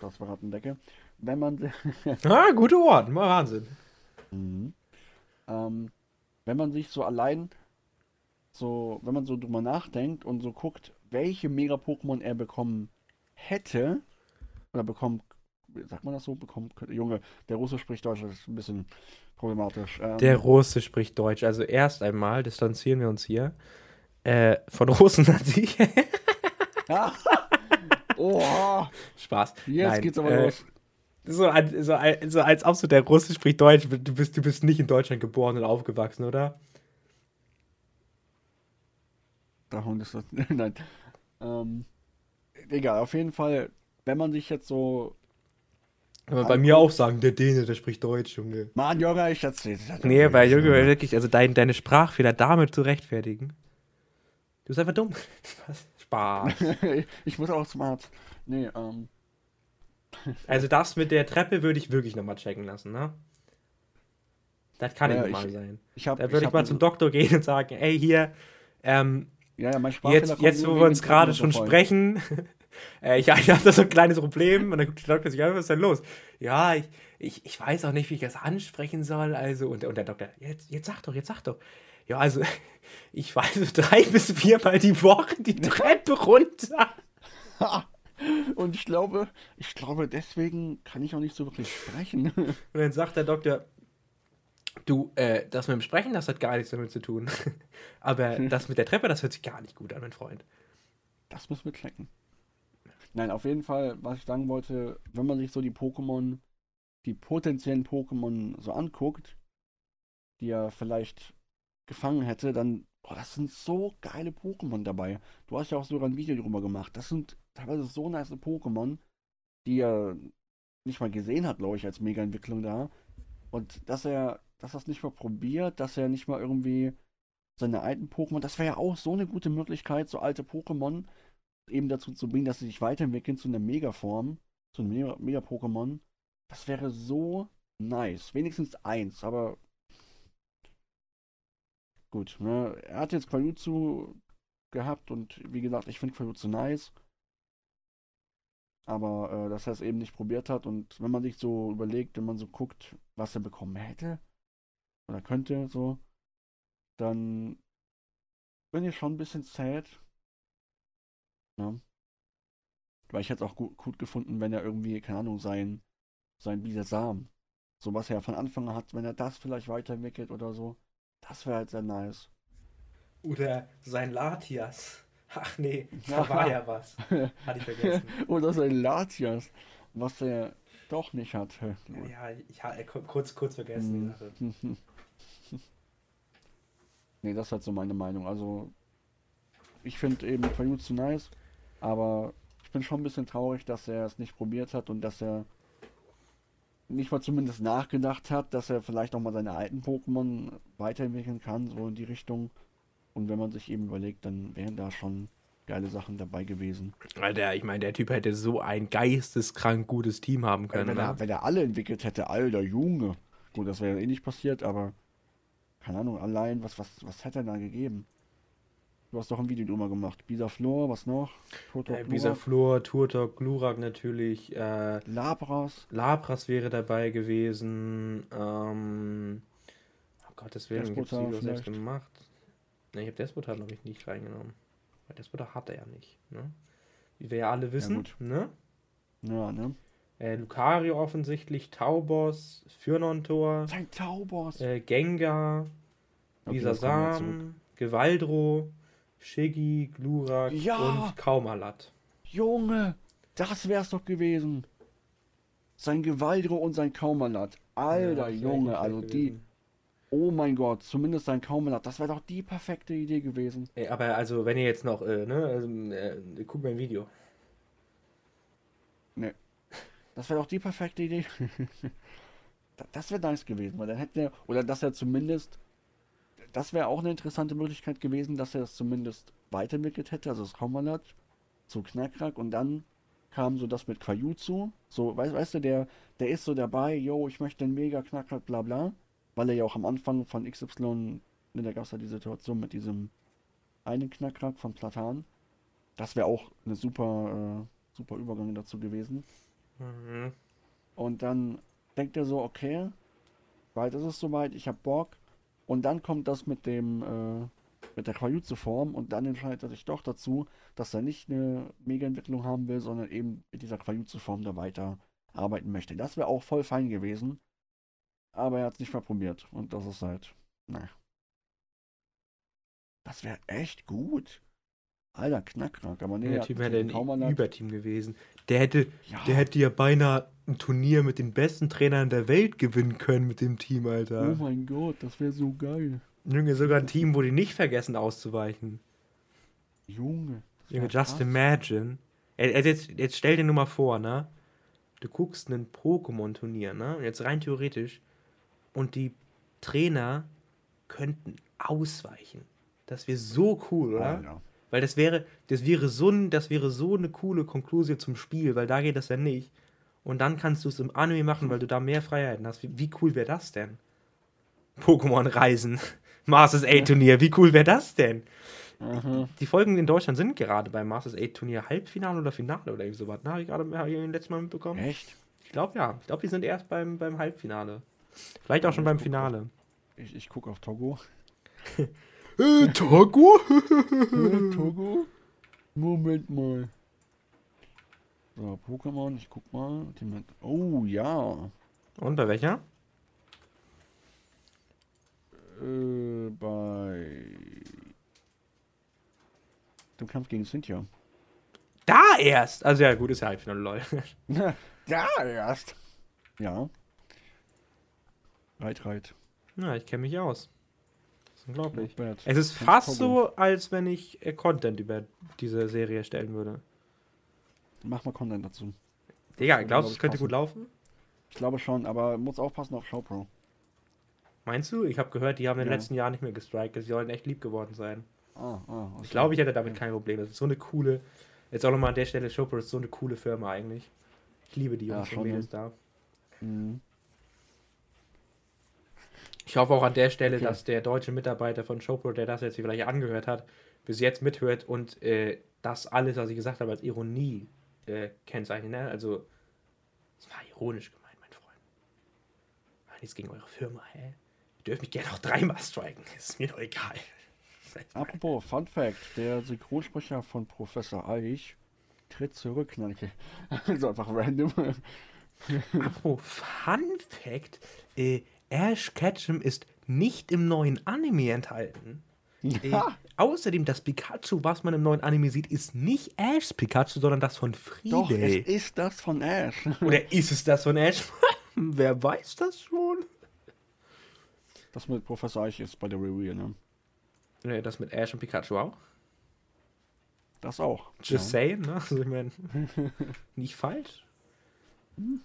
Das war Rattendecke. Wenn man... ah, gute Worte. Wahnsinn. Mhm. Ähm, wenn man sich so allein so, wenn man so drüber nachdenkt und so guckt, welche Mega-Pokémon er bekommen hätte, oder bekommt, sagt man das so, bekommt, Junge, der Russe spricht Deutsch, das ist ein bisschen problematisch. Ähm, der Russe spricht Deutsch, also erst einmal distanzieren wir uns hier äh, von Russen natürlich. Ja. Oha. Spaß. Jetzt Nein, geht's aber äh, los. So, so, so als ob so der Russe spricht Deutsch, du bist, du bist nicht in Deutschland geboren und aufgewachsen, oder? Da Hund ist das. Nein. Ähm, egal, auf jeden Fall, wenn man sich jetzt so. Kann man bei mir auch sagen, der Däne, der spricht Deutsch, Junge. Mann, Junge, ich das nicht. Nee, weil Junge, wirklich, also dein, deine Sprachfehler damit zu rechtfertigen. Du bist einfach dumm. Was? Spaß. Ich muss auch zum Arzt. Nee, ähm. Also das mit der Treppe würde ich wirklich nochmal checken lassen, ne? Das kann ja, nicht normal ich, sein. Ich hab, da würde ich, ich mal zum Doktor gehen und sagen, ey, hier, ähm, ja, ja, mein jetzt, jetzt, wo wir uns gerade schon davon sprechen, äh, ich, ich habe da so ein kleines Problem und dann guckt der Doktor sich an, was ist denn los? Ja, ich, ich, ich weiß auch nicht, wie ich das ansprechen soll, also, und, und der Doktor, jetzt, jetzt sag doch, jetzt sag doch. Ja, also, ich weiß drei bis viermal die Woche die Treppe runter. Und ich glaube, ich glaube, deswegen kann ich auch nicht so wirklich sprechen. Und dann sagt der Doktor, du, äh, das mit dem Sprechen, das hat gar nichts damit zu tun. Aber hm. das mit der Treppe, das hört sich gar nicht gut an, mein Freund. Das muss man klicken. Nein, auf jeden Fall, was ich sagen wollte, wenn man sich so die Pokémon, die potenziellen Pokémon so anguckt, die ja vielleicht gefangen hätte, dann, oh, das sind so geile Pokémon dabei. Du hast ja auch sogar ein Video drüber gemacht. Das sind teilweise so nice Pokémon, die er nicht mal gesehen hat, glaube ich, als Mega-Entwicklung da. Und dass er, dass er es nicht mal probiert, dass er nicht mal irgendwie seine alten Pokémon, das wäre ja auch so eine gute Möglichkeit, so alte Pokémon eben dazu zu bringen, dass sie sich weiterentwickeln zu einer Mega-Form, zu einem Mega-Pokémon. Das wäre so nice. Wenigstens eins, aber gut, ne? Er hat jetzt Quajutsu gehabt und wie gesagt, ich finde Quajutsu nice. Aber äh, dass er es eben nicht probiert hat und wenn man sich so überlegt, wenn man so guckt, was er bekommen hätte oder könnte, so, dann bin ich schon ein bisschen sad. Ne? Weil ich hätte es auch gut, gut gefunden, wenn er irgendwie, keine Ahnung, sein, sein Bisasam, so was er von Anfang an hat, wenn er das vielleicht weiterentwickelt oder so. Das wäre halt sehr nice. Oder sein Latias. Ach nee, da ja. war ja was. Hatte ich vergessen. Oder sein Latias, was er doch nicht hatte. Ja, ich hatte kurz, kurz vergessen. Mhm. Nee, das ist halt so meine Meinung. Also, ich finde eben Quajutsu nice, aber ich bin schon ein bisschen traurig, dass er es nicht probiert hat und dass er nicht mal zumindest nachgedacht hat, dass er vielleicht auch mal seine alten Pokémon weiterentwickeln kann, so in die Richtung. Und wenn man sich eben überlegt, dann wären da schon geile Sachen dabei gewesen. Alter, ich meine, der Typ hätte so ein geisteskrank gutes Team haben können. Wenn, ne? er, wenn er alle entwickelt hätte, alter Junge. Gut, das wäre eh nicht passiert, aber keine Ahnung, allein, was, was, was hätte er da gegeben? Du hast doch ein Video drüber gemacht. Bisaflor, was noch? Äh, Bisaflor, Turtok, Glurak natürlich. Äh, Labras. Labras wäre dabei gewesen. Ähm, oh Gott, deswegen gibt es Video selbst gemacht. Ne, ich habe Despotar noch nicht reingenommen. Weil Despotar hat er ja nicht. Ne? Wie wir ja alle wissen. Ja, ne? Ja, ne? Äh, Lucario offensichtlich, Taubos, Fürnontor. Sein Taubos. Äh, Gengar, Bisasam, Gewaldro. Shiggy, Glurak ja! und Kaumalat. Junge, das wär's doch gewesen. Sein Gewaldro und sein Kaumalat. Alter ja, Junge, also die... Oh mein Gott, zumindest sein Kaumalat. Das wäre doch die perfekte Idee gewesen. Ey, aber also, wenn ihr jetzt noch... Äh, ne, also, äh, guckt mein Video. Ne. Das wäre doch die perfekte Idee. Das wäre nice gewesen, weil dann hätten wir... Oder dass er zumindest... Das wäre auch eine interessante Möglichkeit gewesen, dass er es zumindest weiterentwickelt hätte, also das Kaumalat zu Knackrack und dann kam so das mit Quajutsu, so, weißt, weißt du, der, der ist so dabei, yo, ich möchte einen mega Knackrack, bla bla, weil er ja auch am Anfang von X Y, ne, da gab es ja die Situation mit diesem einen Knackrack von Platan, das wäre auch eine super, äh, super Übergang dazu gewesen. Mhm. Und dann denkt er so, okay, bald ist es soweit, ich hab Bock, Und dann kommt das mit dem, äh, mit der Quajutsu-Form und dann entscheidet er sich doch dazu, dass er nicht eine Mega-Entwicklung haben will, sondern eben mit dieser Quajutsu-Form da weiter arbeiten möchte. Das wäre auch voll fein gewesen, aber er hat es nicht mal probiert und das ist halt, naja. Das wäre echt gut. Alter, Knackrack, aber nee, der Typ wäre ein Überteam gewesen. Der hätte, ja. der hätte ja beinahe ein Turnier mit den besten Trainern der Welt gewinnen können mit dem Team, Alter. Oh mein Gott, das wäre so geil. Junge, sogar ein Team, wo die nicht vergessen auszuweichen. Junge. Junge, just krass. Imagine. Jetzt, jetzt stell dir nur mal vor, ne? Du guckst ein Pokémon-Turnier, ne? Jetzt rein theoretisch. Und die Trainer könnten ausweichen. Das wäre so cool, oder? Oh, ja. Weil das wäre, das wäre so, das wäre so eine coole Konklusion zum Spiel, weil da geht das ja nicht. Und dann kannst du es im Anime machen, weil du da mehr Freiheiten hast. Wie, wie cool wäre das denn? Pokémon Reisen, Masters acht Turnier, wie cool wäre das denn? Mhm. Die Folgen in Deutschland sind gerade beim Masters acht Turnier Halbfinale oder Finale oder irgendwie sowas. Na, habe ich gerade letztes Mal mitbekommen. Echt? Ich glaube ja. Ich glaube, die sind erst beim, beim Halbfinale. Vielleicht auch schon beim Finale. Ich, ich gucke auf Togo. Äh, Togo? äh, Togo? Moment mal. So, Pokémon, ich guck mal. Oh, ja. Und bei welcher? Äh, bei... dem Kampf gegen Cynthia. Da erst! Also ja, gut, ist ja Halbfinale, lol. Da erst! Ja. Reit, reit. Na, ich kenne mich aus. Unglaublich. Es ist fast so, als wenn ich Content über diese Serie erstellen würde. Mach mal Content dazu. Digga, glaubst du, es könnte gut laufen? Ich glaube schon, aber muss aufpassen auf ShoPro. Meinst du? Ich habe gehört, die haben in den letzten Jahren nicht mehr gestrikt. Sie sollen echt lieb geworden sein. Ah, ah, okay. Ich glaube, ich hätte damit kein Problem. Das ist so eine coole... Jetzt auch nochmal an der Stelle, ShoPro ist so eine coole Firma eigentlich. Ich liebe die Jungs und Mädels da. Mhm. Ich hoffe auch an der Stelle, okay. dass der deutsche Mitarbeiter von ShoPro, der das jetzt vielleicht angehört hat, bis jetzt mithört und äh, das alles, was ich gesagt habe, als Ironie äh, kennzeichnet. Ne? Also, es war ironisch gemeint, mein Freund. War nichts gegen eure Firma, hä? Ihr dürft mich gerne auch dreimal striken. Ist mir doch egal. Apropos, Fun Fact: Der Synchronsprecher von Professor Eich tritt zurück, Knacke. Also einfach random. Apropos, Fun Fact: äh, Ash Ketchum ist nicht im neuen Anime enthalten. Ja. Äh, außerdem, das Pikachu, was man im neuen Anime sieht, ist nicht Ashs Pikachu, sondern das von Friedel. Doch, es ist das von Ash. Oder ist es das von Ash? Wer weiß das schon? Das mit Professor Eich ist bei der Review, ne? Ja, das mit Ash und Pikachu auch? Das auch. Just ja. saying, ne? Also ich meine, nicht falsch. Hm.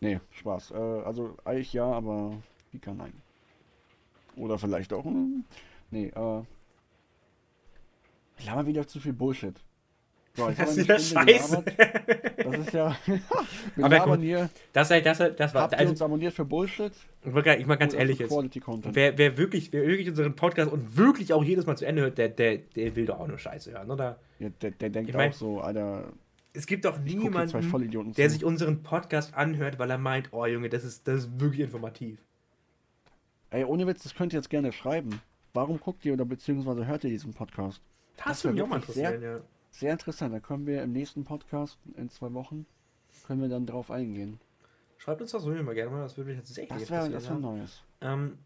Nee, Spaß. Äh, also Eich ja, aber Pika nein. Oder vielleicht auch. Hm, nee, äh. Ich habe wieder zu viel Bullshit. So, das ist ja scheiße. Das ist ja. Wir aber guck, hier, das, das, das war. Habt ihr also, uns abonniert für Bullshit? Ich mal ganz ehrlich jetzt. Wer, wer, wirklich, wer wirklich unseren Podcast und wirklich auch jedes Mal zu Ende hört, der, der, der will doch auch nur Scheiße hören, oder? Ja, der, der denkt ich mein, auch so, Alter. Es gibt doch niemanden, der sich unseren Podcast anhört, weil er meint, oh Junge, das ist, das ist wirklich informativ. Ey, ohne Witz, das könnt ihr jetzt gerne schreiben. Warum guckt ihr oder beziehungsweise hört ihr diesen Podcast? Das würde mich auch mal interessieren, ja. Sehr interessant, da können wir im nächsten Podcast in zwei Wochen, können wir dann drauf eingehen. Schreibt uns das so mal gerne mal, das würde mich jetzt sehr interessieren. Das wäre Neues. Ähm,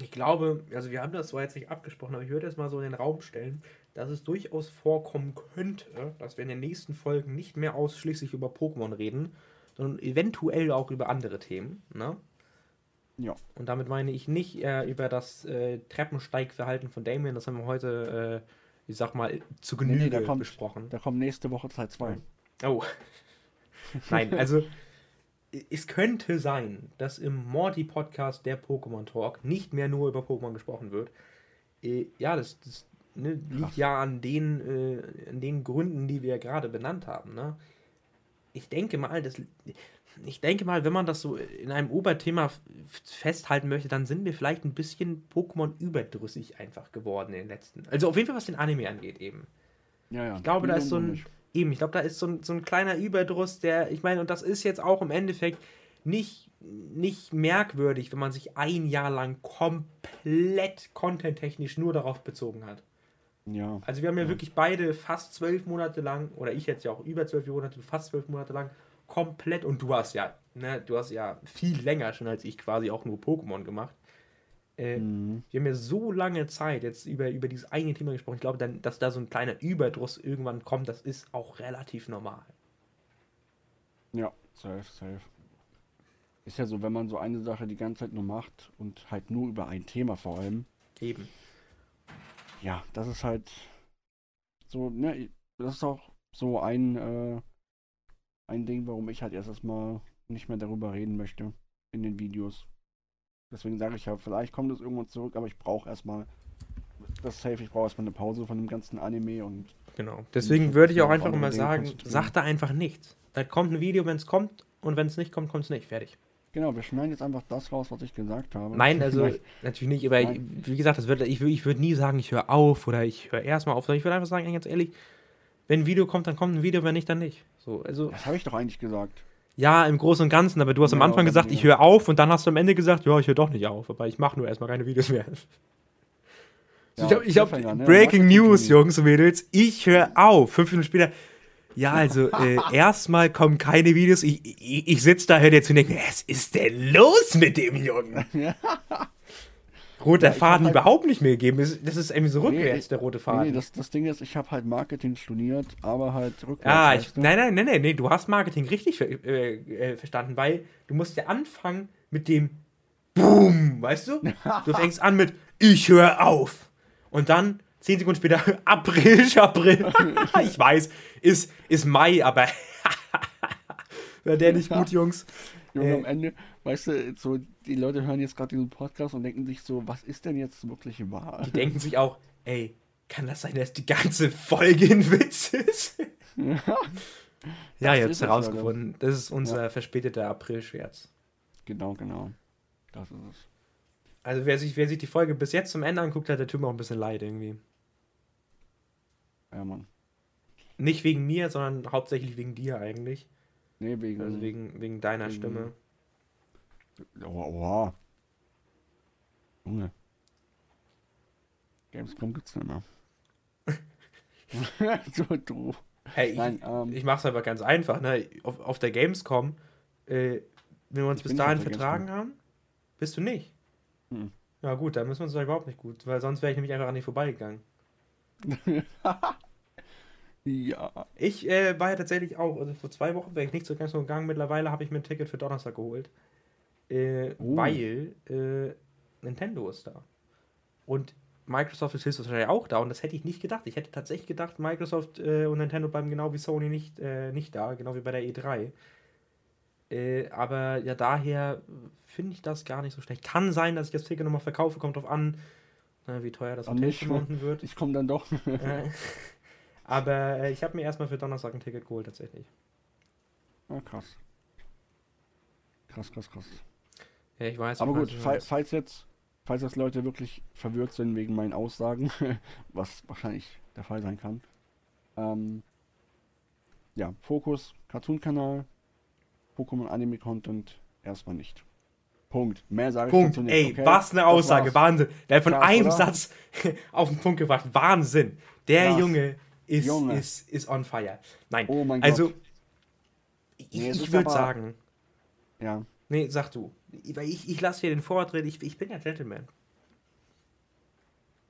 ich glaube, also wir haben das zwar jetzt nicht abgesprochen, aber ich würde das mal so in den Raum stellen, dass es durchaus vorkommen könnte, dass wir in den nächsten Folgen nicht mehr ausschließlich über Pokémon reden, sondern eventuell auch über andere Themen. Ne? Ja. Und damit meine ich nicht äh, über das äh, Treppensteigverhalten von Damien, das haben wir heute, äh, ich sag mal, zu Genüge nee, nee, da kommt, besprochen. Da kommt nächste Woche Teil zwei. Oh. Nein, also es könnte sein, dass im Morti-Podcast der Pokémon-Talk nicht mehr nur über Pokémon gesprochen wird. Äh, ja, das... das Ne, liegt ja an den, äh, an den Gründen, die wir ja gerade benannt haben. Ne? Ich denke mal, das, ich denke mal, wenn man das so in einem Oberthema festhalten möchte, dann sind wir vielleicht ein bisschen Pokémon überdrüssig einfach geworden in den letzten. Also auf jeden Fall, was den Anime angeht eben. Ja, ja. Ich glaube, da ist so ein eben, ich glaube, da ist so ein, so ein kleiner Überdruss, der, ich meine, und das ist jetzt auch im Endeffekt, nicht, nicht merkwürdig, wenn man sich ein Jahr lang komplett contenttechnisch nur darauf bezogen hat. Ja. Also wir haben ja, ja wirklich beide fast zwölf Monate lang, oder ich jetzt ja auch über zwölf Monate, fast zwölf Monate lang, komplett, und du hast ja, ne, du hast ja viel länger schon als ich quasi auch nur Pokémon gemacht. Äh, mhm. Wir haben ja so lange Zeit jetzt über, über dieses eigene Thema gesprochen. Ich glaube, dann, dass da so ein kleiner Überdruss irgendwann kommt, das ist auch relativ normal. Ja, safe, safe. Ist ja so, wenn man so eine Sache die ganze Zeit nur macht und halt nur über ein Thema vor allem. Eben. Ja, das ist halt so, ne, das ist auch so ein, äh, ein Ding, warum ich halt erst erstmal nicht mehr darüber reden möchte in den Videos. Deswegen sage ich ja, vielleicht kommt es irgendwann zurück, aber ich brauche erstmal, das ist safe, ich brauche erstmal eine Pause von dem ganzen Anime und... Genau, deswegen würde ich auch einfach immer sagen, sag da einfach nichts. Da kommt ein Video, wenn es kommt, und wenn es nicht kommt, kommt es nicht, fertig. Genau, wir schneiden jetzt einfach das raus, was ich gesagt habe. Nein, also natürlich nicht, aber ich, wie gesagt, das wird, ich, ich würde nie sagen, ich höre auf oder ich höre erstmal auf, sondern ich würde einfach sagen, ganz ehrlich, wenn ein Video kommt, dann kommt ein Video, wenn nicht, dann nicht. So, also, das habe ich doch eigentlich gesagt. Ja, im Großen und Ganzen, aber du hast ja am Anfang gesagt, ich höre auf, und dann hast du am Ende gesagt, ja, ich höre doch nicht auf, aber ich mache nur erstmal keine Videos mehr. Ja, so, ich glaube, glaub, ne? Breaking News, Jungs und Mädels, ich höre auf. Fünf Minuten später... Ja, also äh, erstmal kommen keine Videos. Ich, ich, ich sitze da, höre dir zu und denke, was ist denn los mit dem Jungen? Roter ja, Faden halt überhaupt nicht mehr gegeben. Das ist irgendwie so rückwärts, nee, ich, der rote Faden. Nee, das, das Ding ist, ich habe halt Marketing studiert, aber halt rückwärts. Ah, ich, nein, nein, nein, nein, nee, du hast Marketing richtig äh, äh, verstanden, weil du musst ja anfangen mit dem Boom, weißt du? Du fängst an mit ich höre auf. Und dann zehn Sekunden später, April, April, ich weiß, ist, ist Mai, aber wäre der nicht gut, Jungs. Junge, äh, am Ende, weißt du, so, die Leute hören jetzt gerade diesen Podcast und denken sich so, was ist denn jetzt wirklich wahr? Die denken sich auch, ey, kann das sein, dass die ganze Folge ein Witz ist? Ja, ja, jetzt herausgefunden, das ist unser ja. verspäteter April-Scherz. Genau, genau, das ist es. Also wer sich, wer sich die Folge bis jetzt zum Ende anguckt hat, der tut mir auch ein bisschen leid irgendwie. Ja, Mann. Nicht wegen mir, sondern hauptsächlich wegen dir eigentlich. Nee, wegen... Also wegen, wegen deiner wegen... Stimme. Oha. Junge. Gamescom gibt's nicht mehr. So doof. Hey, Nein, ich, ähm... ich mach's einfach ganz einfach, ne? Auf, auf der Gamescom, äh, wenn wir uns ich bis dahin vertragen Gamescom. haben, bist du nicht. Hm. Ja gut, dann müssen wir uns da überhaupt nicht gut, weil sonst wäre ich nämlich einfach an dir vorbeigegangen. Ja. Ich äh, war ja tatsächlich auch, also vor zwei Wochen wäre ich nicht so ganz so gegangen, mittlerweile habe ich mir ein Ticket für Donnerstag geholt. Äh, oh. Weil äh, Nintendo ist da. Und Microsoft ist höchstwahrscheinlich auch da, und das hätte ich nicht gedacht. Ich hätte tatsächlich gedacht, Microsoft äh, und Nintendo bleiben genau wie Sony nicht, äh, nicht da, genau wie bei der E drei. Äh, aber ja, daher finde ich das gar nicht so schlecht. Kann sein, dass ich das Ticket nochmal verkaufe, kommt drauf an, na, wie teuer das Hotel gefunden wird. Ich komme dann doch. äh, aber äh, ich habe mir erstmal für Donnerstag ein Ticket geholt, tatsächlich. Ah, krass. Krass, krass, krass. Ja, ich weiß. Aber gut, fall, falls, jetzt, falls jetzt Leute wirklich verwirrt sind wegen meinen Aussagen, was wahrscheinlich der Fall sein kann. Ähm, ja, Fokus, Cartoon-Kanal. Pokémon-Anime-Content erstmal nicht. Punkt. Mehr sage Punkt. ich dazu nicht. Ey, okay, was eine Aussage. Wahnsinn. Der hat von Krass, einem oder? Satz auf den Punkt gebracht. Wahnsinn. Der Krass. Junge ist Junge. Ist, ist on fire. Nein, oh mein also Gott. ich, nee, ich würde sagen... Ja. Nee, sag du. Weil ich, ich lasse dir den Vortritt. Ich, ich bin ja Gentleman.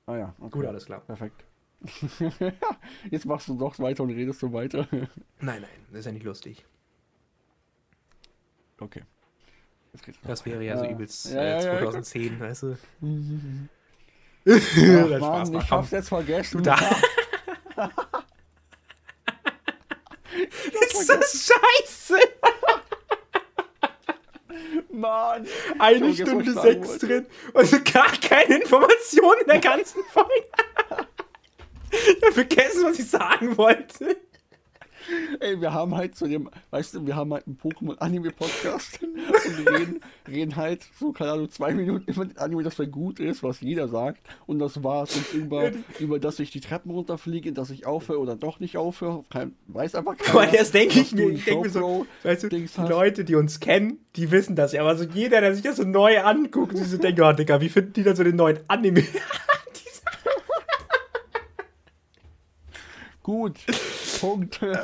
Ah ja. Okay. Gut, alles klar. Perfekt. Jetzt machst du doch weiter und redest so weiter. Nein, nein. Das ist ja nicht lustig. Okay. Das wäre ja so übelst ja, äh, zwanzig zehn, ja, ja, weißt du? Ach, Mann, ich hab's jetzt vergessen. Da. Ist das scheiße? Mann. Eine Stunde sechs drin und gar keine Informationen in der ganzen Folge. Ich hab vergessen, was ich sagen wollte. Ey, wir haben halt zu dem, weißt du, wir haben halt einen Pokémon-Anime-Podcast und wir reden, reden halt so, keine Ahnung, zwei Minuten über den Anime, dass er gut ist, was jeder sagt und das war's. Und über, über dass ich die Treppen runterfliege, dass ich aufhöre oder doch nicht aufhöre, kein, weiß einfach keiner. Aber das denke ich mir, ich denke mir so, weißt du, die Leute, die uns kennen, die wissen das ja, aber so jeder, der sich das so neu anguckt, die so denkt, oh Digga, wie finden die dann so den neuen Anime? Gut, Punkt. Äh,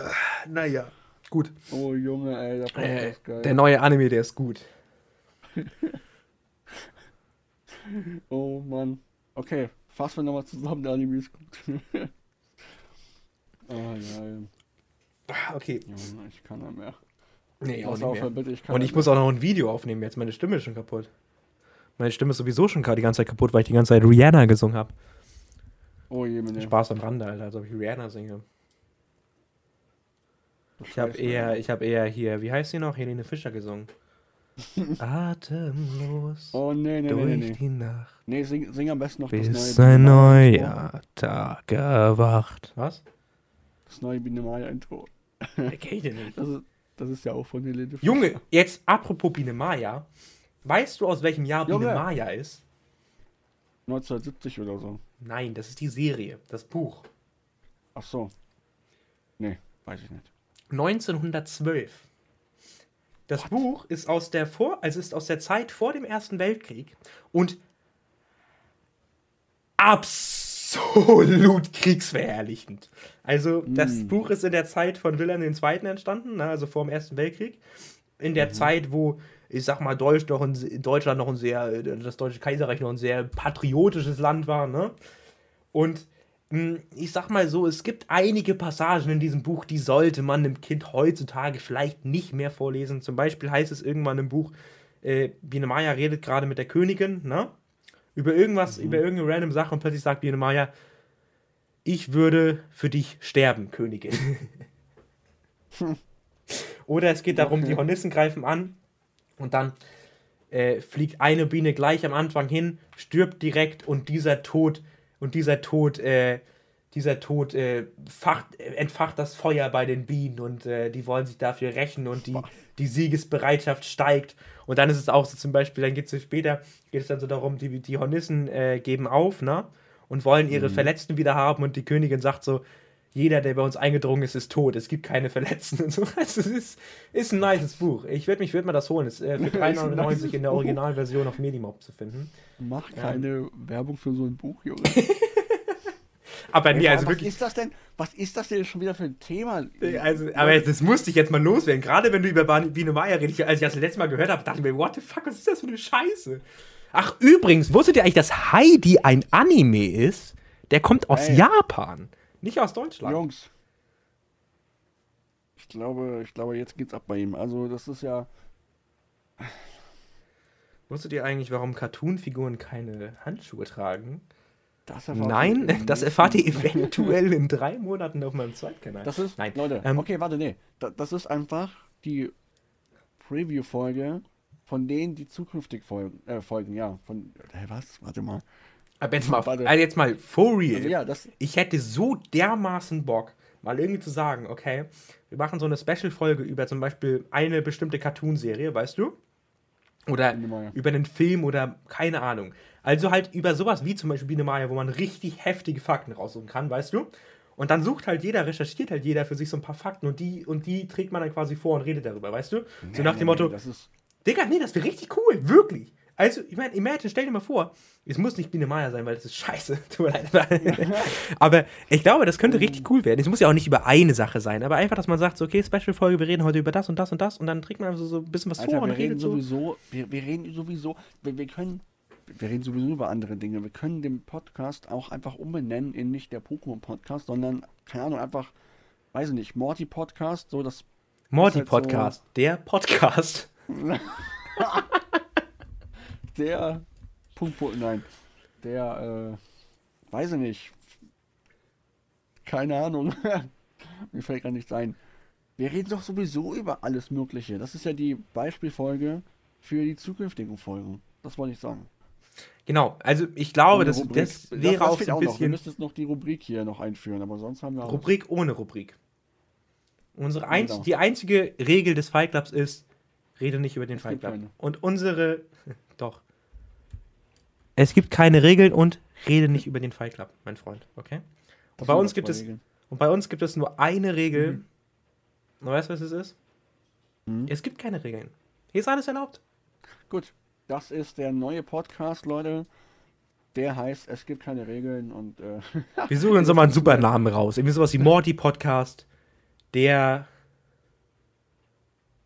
naja, gut. Oh Junge, ey, der Podcast äh, ist geil. Der neue Anime, der ist gut. Oh Mann. Okay, fassen wir nochmal zusammen, der Anime ist gut. Oh geil. Okay. Junge, ich kann nicht mehr. Nee, auch nicht mehr. Bitte, ich kann. Und ich muss auch noch ein Video aufnehmen jetzt, meine Stimme ist schon kaputt. Meine Stimme ist sowieso schon die ganze Zeit kaputt, weil ich die ganze Zeit Rihanna gesungen habe. Oh, Spaß am Rande, Alter, als ob ich Rihanna singe. Ich habe eher, ich hab eher hier, wie heißt sie noch? Helene Fischer gesungen. Atemlos oh, nee, nee, durch nee, nee, nee. die Nacht. Nee, sing, sing am besten noch bis das neue ein neuer Intro. Tag erwacht. Was? Das neue Biene Maya Intro. Der kennt ihr nicht. Das ist, das ist ja auch von Helene Fischer. Junge, jetzt apropos Biene Maya. Weißt du, aus welchem Jahr Biene Maya ist? neunzehnhundertsiebzig oder so. Nein, das ist die Serie, das Buch. Ach so. Nee, weiß ich nicht. neunzehnhundertzwölf. Das What? Buch ist aus der vor, also ist aus der Zeit vor dem Ersten Weltkrieg und absolut kriegsverherrlichend. Also das mm. Buch ist in der Zeit von Wilhelm der Zweite entstanden, also vor dem Ersten Weltkrieg. In der mhm. Zeit, wo, ich sag mal, Deutsch noch ein, Deutschland noch ein sehr, das Deutsche Kaiserreich noch ein sehr patriotisches Land war, ne? Und mh, ich sag mal so, es gibt einige Passagen in diesem Buch, die sollte man einem Kind heutzutage vielleicht nicht mehr vorlesen. Zum Beispiel heißt es irgendwann im Buch, äh, Biene Maya redet gerade mit der Königin, ne? Über irgendwas, mhm. über irgendeine random Sache und plötzlich sagt Biene Maya, ich würde für dich sterben, Königin. hm. Oder es geht darum, okay. die Hornissen greifen an und dann äh, fliegt eine Biene gleich am Anfang hin, stirbt direkt und dieser Tod und dieser Tod, äh, dieser Tod äh, facht, entfacht das Feuer bei den Bienen und äh, die wollen sich dafür rächen und die, die Siegesbereitschaft steigt. Und dann ist es auch so zum Beispiel, dann geht es später, geht es dann so darum, die, die Hornissen äh, geben auf, ne? Und wollen ihre mhm. Verletzten wieder haben und die Königin sagt so, jeder, der bei uns eingedrungen ist, ist tot. Es gibt keine Verletzten und so. Also es ist, ist ein nices Buch. Ich würde mich würd mal das holen. Es ist äh, für drei neunundneunzig in der Originalversion auf Medimob zu finden. Mach keine ähm. Werbung für so ein Buch, Junge. Aber nee, also was wirklich. Ist das denn, was ist das denn schon wieder für ein Thema? Also, aber das musste ich jetzt mal loswerden. Gerade wenn du über Biene Maya redest, als ich das letzte Mal gehört habe, dachte ich mir, what the fuck, was ist das für eine Scheiße? Ach, übrigens, wusstet ihr eigentlich, dass Heidi ein Anime ist? Der kommt aus hey. Japan. Nicht aus Deutschland. Jungs, ich glaube, ich glaube, jetzt geht's ab bei ihm. Also das ist ja... Wusstet ihr eigentlich, warum Cartoon-Figuren keine Handschuhe tragen? Das Nein, das erfahrt ihr eventuell in drei Monaten auf meinem Zweitkanal. Das ist, Nein. Leute, ähm, okay, warte, nee. Das ist einfach die Preview-Folge von denen, die zukünftig folgen. Äh, folgen, ja. Von, äh, was? Warte mal. Aber jetzt mal, also jetzt mal for real, also ja, das ich hätte so dermaßen Bock, mal irgendwie zu sagen, okay, wir machen so eine Special-Folge über zum Beispiel eine bestimmte Cartoon-Serie, weißt du? Oder über einen Film oder keine Ahnung. Also halt über sowas wie zum Beispiel Biene Maya, wo man richtig heftige Fakten raussuchen kann, weißt du? Und dann sucht halt jeder, recherchiert halt jeder für sich so ein paar Fakten und die, und die trägt man dann quasi vor und redet darüber, weißt du? Nee, so nach dem nee, Motto, das ist Digga, nee, das wäre richtig cool, wirklich. Also, ich meine, imagine, stell dir mal vor, es muss nicht Biene Maya sein, weil das ist scheiße. Tut mir leid. Aber ich glaube, das könnte richtig cool werden. Es muss ja auch nicht über eine Sache sein, aber einfach, dass man sagt, so, okay, Special-Folge, wir reden heute über das und das und das und dann trägt man so, so ein bisschen was Alter, vor und wir redet reden so. Sowieso, wir, wir reden sowieso, wir, wir können, wir reden sowieso über andere Dinge. Wir können den Podcast auch einfach umbenennen in nicht der Pokémon-Podcast, sondern, keine Ahnung, einfach, weiß ich nicht, Morti-Podcast, so das... Morti-Podcast, halt so der Podcast. Der Punkt, Punkt, nein. Der, äh, weiß ich nicht. Keine Ahnung. Mir fällt gar nichts ein. Wir reden doch sowieso über alles Mögliche. Das ist ja die Beispielfolge für die zukünftigen Folgen. Das wollte ich sagen. Genau, also ich glaube, das, das wäre das, das auch so ein bisschen... Noch. Wir müssen jetzt noch die Rubrik hier noch einführen, aber sonst haben wir... Rubrik ohne Rubrik. Unsere einz genau. Die einzige Regel des Fight Clubs ist, rede nicht über den es Fight Club. Und unsere, doch. Es gibt keine Regeln und rede nicht über den Fight Club, mein Freund, okay? Und bei, uns gibt es, und bei uns gibt es nur eine Regel. Mhm. Und weißt du, was es ist? Mhm. Es gibt keine Regeln. Hier ist alles erlaubt. Gut, das ist der neue Podcast, Leute. Der heißt, es gibt keine Regeln und... Äh, wir suchen uns mal einen super Namen raus. Irgendwie sowas wie Morti-Podcast, der...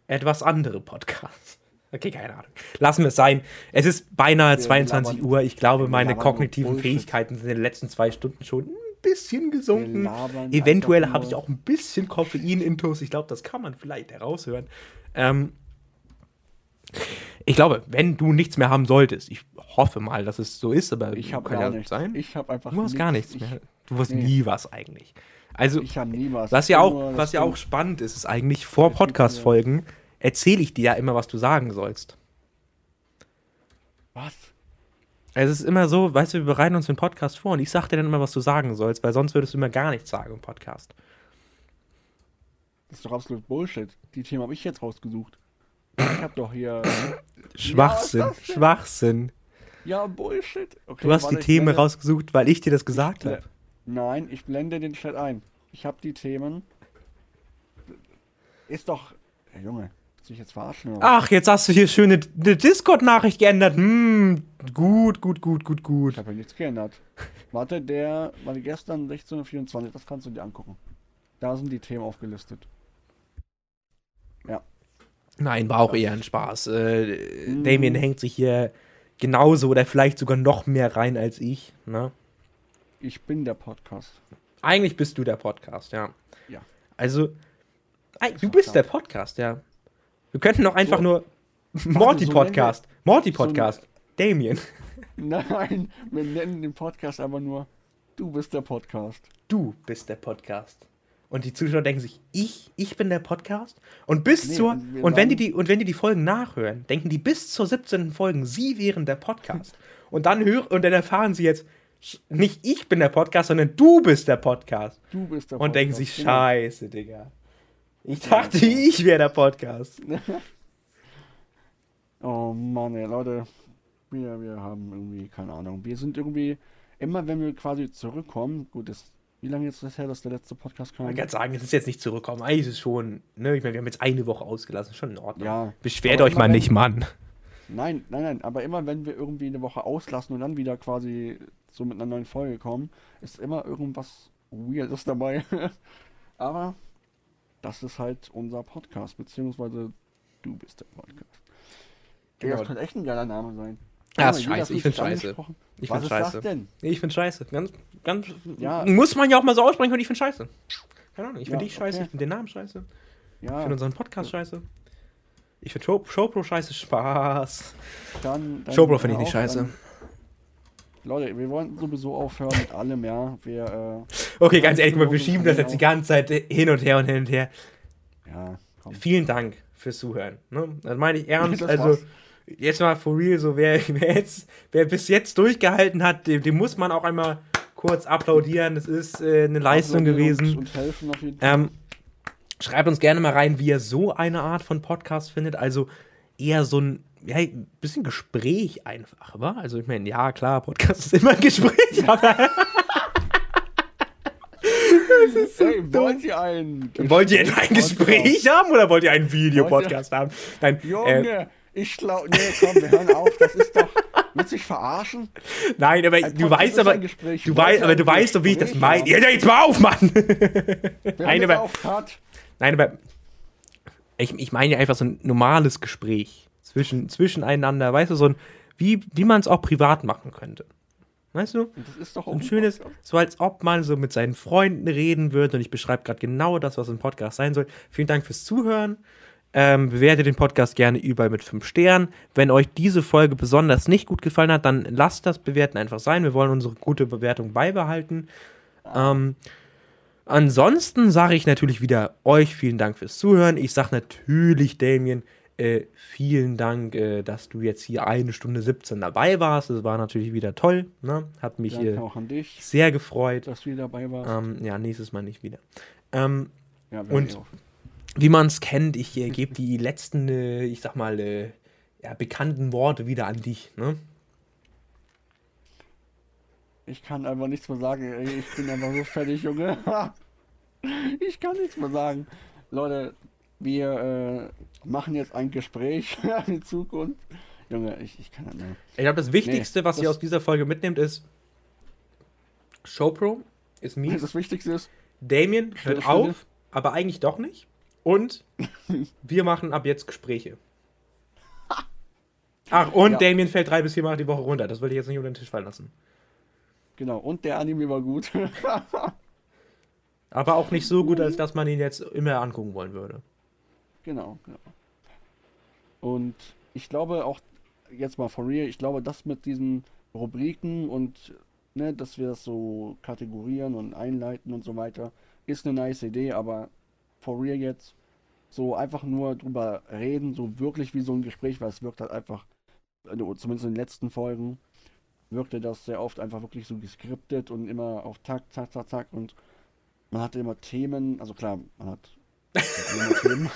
etwas andere Podcast. Okay, keine Ahnung. Lassen wir es sein. Es ist beinahe wir zweiundzwanzig Uhr. Ich glaube, meine kognitiven Fähigkeiten sind in den letzten zwei Stunden schon ein bisschen gesunken. Eventuell habe ich auch ein bisschen Koffein-Intus. Ich glaube, das kann man vielleicht heraushören. Ähm... Ich glaube, wenn du nichts mehr haben solltest, ich hoffe mal, dass es so ist, aber ich habe gar nichts. Sein. Ich habe einfach du hast nichts, gar nichts mehr. Du hast nee. nie was eigentlich. Also ich habe nie was. Was ja auch, was ja auch spannend ist, ist eigentlich vor Podcast-Folgen erzähle ich dir ja immer, was du sagen sollst. Was? Es ist immer so, weißt du, wir bereiten uns den Podcast vor und ich sage dir dann immer, was du sagen sollst, weil sonst würdest du immer gar nichts sagen im Podcast. Das ist doch absolut Bullshit. Die Themen habe ich jetzt rausgesucht. Ich hab doch hier... Schwachsinn, ja, Schwachsinn. Ja, Bullshit. Okay, du hast warte, die Themen blende... rausgesucht, weil ich dir das gesagt habe. Nein, ich blende den Chat ein. Ich hab die Themen. Ist doch... Hey, Junge, willst du mich jetzt verarschen? Oder? Ach, jetzt hast du hier schön eine, eine Discord-Nachricht geändert. Hm, gut, gut, gut, gut, gut. Ich habe ja nichts geändert. Warte, der... Warte, gestern sechzehn Uhr vierundzwanzig, das kannst du dir angucken. Da sind die Themen aufgelistet. Ja. Nein, war auch eher ein Spaß. Äh, mm. Damien hängt sich hier genauso oder vielleicht sogar noch mehr rein als ich. Ne? Ich bin der Podcast. Eigentlich bist du der Podcast, ja. Ja. Also, du bist der Podcast, ja. Wir könnten doch einfach so. nur Morti-Podcast. So Morti-Podcast. So Damien. Nein, wir nennen den Podcast aber nur Du bist der Podcast. Du bist der Podcast. Und die Zuschauer denken sich, ich, ich bin der Podcast. Und bis nee, zur, und wenn die, die, und wenn die die Folgen nachhören, denken die bis zur siebzehnten Folge, sie wären der Podcast. Und dann hören, und dann erfahren sie jetzt, nicht ich bin der Podcast, sondern du bist der Podcast. Du bist der Podcast. Und denken sich, scheiße, Digga. Ich dachte, ich wäre der Podcast. Oh Mann, ey, Leute. Wir, wir haben irgendwie, keine Ahnung, wir sind irgendwie, immer wenn wir quasi zurückkommen, gut, das Wie lange jetzt ist das her, dass der letzte Podcast kam? Man kann sagen, es ist jetzt nicht zurückgekommen. Eigentlich ist es schon, ne? Ich meine, wir haben jetzt eine Woche ausgelassen, schon in Ordnung. Ja, beschwert euch mal wenn, nicht, Mann. Nein, nein, nein, aber immer wenn wir irgendwie eine Woche auslassen und dann wieder quasi so mit einer neuen Folge kommen, ist immer irgendwas Weirdes dabei. Aber das ist halt unser Podcast, beziehungsweise du bist der Podcast. Genau. Das könnte echt ein geiler Name sein. Ja, ist scheiße. Ich find's scheiße. Ich find's scheiße. Was ist das denn? Ich find's scheiße. Ganz, ganz. Ja. Muss man ja auch mal so aussprechen können, ich find's scheiße. Keine Ahnung. Ich find ja, dich scheiße, okay. Ich find den Namen scheiße. Ja. Ich find unseren Podcast ja. scheiße. Ich find Show, ShoPro scheiße. Spaß. Dann, dann ShoPro find ich nicht scheiße. Dann, Leute, wir wollen sowieso aufhören mit allem, ja. Wir, äh, okay, ganz ehrlich, wir schieben das jetzt die ganze Zeit hin und her und hin und her. Ja, komm. Vielen Dank fürs Zuhören. Ne? Das meine ich ernst. Also. Jetzt mal for real, so wer, wer, jetzt, wer bis jetzt durchgehalten hat, dem, dem muss man auch einmal kurz applaudieren. Das ist äh, eine Leistung gewesen. Und helfen auf jeden Fall. Ähm, schreibt uns gerne mal rein, wie ihr so eine Art von Podcast findet. Also eher so ein ja, bisschen Gespräch einfach, oder? Also ich meine, ja klar, Podcast ist immer ein Gespräch. Aber das ist so hey, wollt ihr ein Gespräch wollt ihr ein Gespräch Podcast haben oder wollt ihr einen Videopodcast haben? Nein, Junge! Äh, Ich glaube, nee, komm, wir hören auf, das ist doch, willst du dich verarschen? Nein, aber ein du weißt aber, Gespräch, du weißt, aber du weißt doch, wie ich das meine. Ja, jetzt mal auf, Mann! Nein, aber, auf nein, aber, ich, ich meine ja einfach so ein normales Gespräch zwischen, zwischeneinander, weißt du, so ein, wie, wie man es auch privat machen könnte. Weißt du? Das ist doch auch ein schönes, so als ob man so mit seinen Freunden reden würde und ich beschreibe gerade genau das, was ein Podcast sein soll. Vielen Dank fürs Zuhören. Ähm, bewertet den Podcast gerne überall mit fünf Sternen. Wenn euch diese Folge besonders nicht gut gefallen hat, dann lasst das Bewerten einfach sein. Wir wollen unsere gute Bewertung beibehalten. Ähm, ansonsten sage ich natürlich wieder euch vielen Dank fürs Zuhören. Ich sage natürlich, Damien, äh, vielen Dank, äh, dass du jetzt hier eine Stunde siebzehn dabei warst. Das war natürlich wieder toll. Ne? Hat mich äh, auch an dich, sehr gefreut. Dass du dabei warst. Ähm, ja, nächstes Mal nicht wieder. Ähm, ja, und... wie man es kennt, ich äh, gebe die letzten, äh, ich sag mal, äh, ja, bekannten Worte wieder an dich, ne? Ich kann einfach nichts mehr sagen. Ich bin einfach so fertig, Junge. Ich kann nichts mehr sagen. Leute, wir äh, machen jetzt ein Gespräch in Zukunft. Junge, ich, ich kann das nicht. Ich glaube, das Wichtigste, nee, was das ihr aus dieser Folge mitnehmt, ist: ShoPro ist mies. Das Wichtigste ist: Damien hört auf, finde. aber eigentlich doch nicht. Und wir machen ab jetzt Gespräche. Ach, und ja. Damien fällt drei bis vier Mal die Woche runter. Das will ich jetzt nicht unter den Tisch fallen lassen. Genau, und der Anime war gut. Aber auch nicht so gut, als dass man ihn jetzt immer angucken wollen würde. Genau, genau. Und ich glaube auch, jetzt mal for real, ich glaube, das mit diesen Rubriken und, ne, dass wir das so kategorieren und einleiten und so weiter, ist eine nice Idee, aber for real jetzt, so einfach nur drüber reden, so wirklich wie so ein Gespräch, weil es wirkt halt einfach, zumindest in den letzten Folgen, wirkte das sehr oft einfach wirklich so geskriptet und immer auf Takt, zack, zack, zack und man hatte immer Themen, also klar, man hat immer Themen,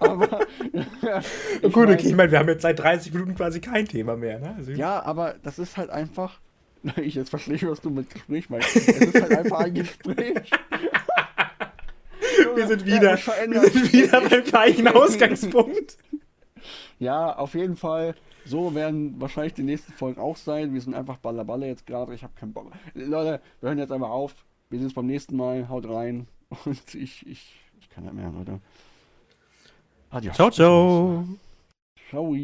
aber gut, mein, okay, ich meine, wir haben jetzt seit dreißig Minuten quasi kein Thema mehr, ne? Also, ja, aber das ist halt einfach, ich jetzt verstehe, was du mit Gespräch meinst, es ist halt einfach ein Gespräch. wir sind wieder, ja, wir sind wieder beim gleichen Ausgangspunkt. Ja, auf jeden Fall. So werden wahrscheinlich die nächsten Folgen auch sein. Wir sind einfach Ballerballer jetzt gerade. Ich habe keinen Bock. Leute, wir hören jetzt einfach auf. Wir sehen uns beim nächsten Mal. Haut rein. Und ich, ich, ich kann nicht mehr, Leute. Adios. Ciao, ciao. Ciao.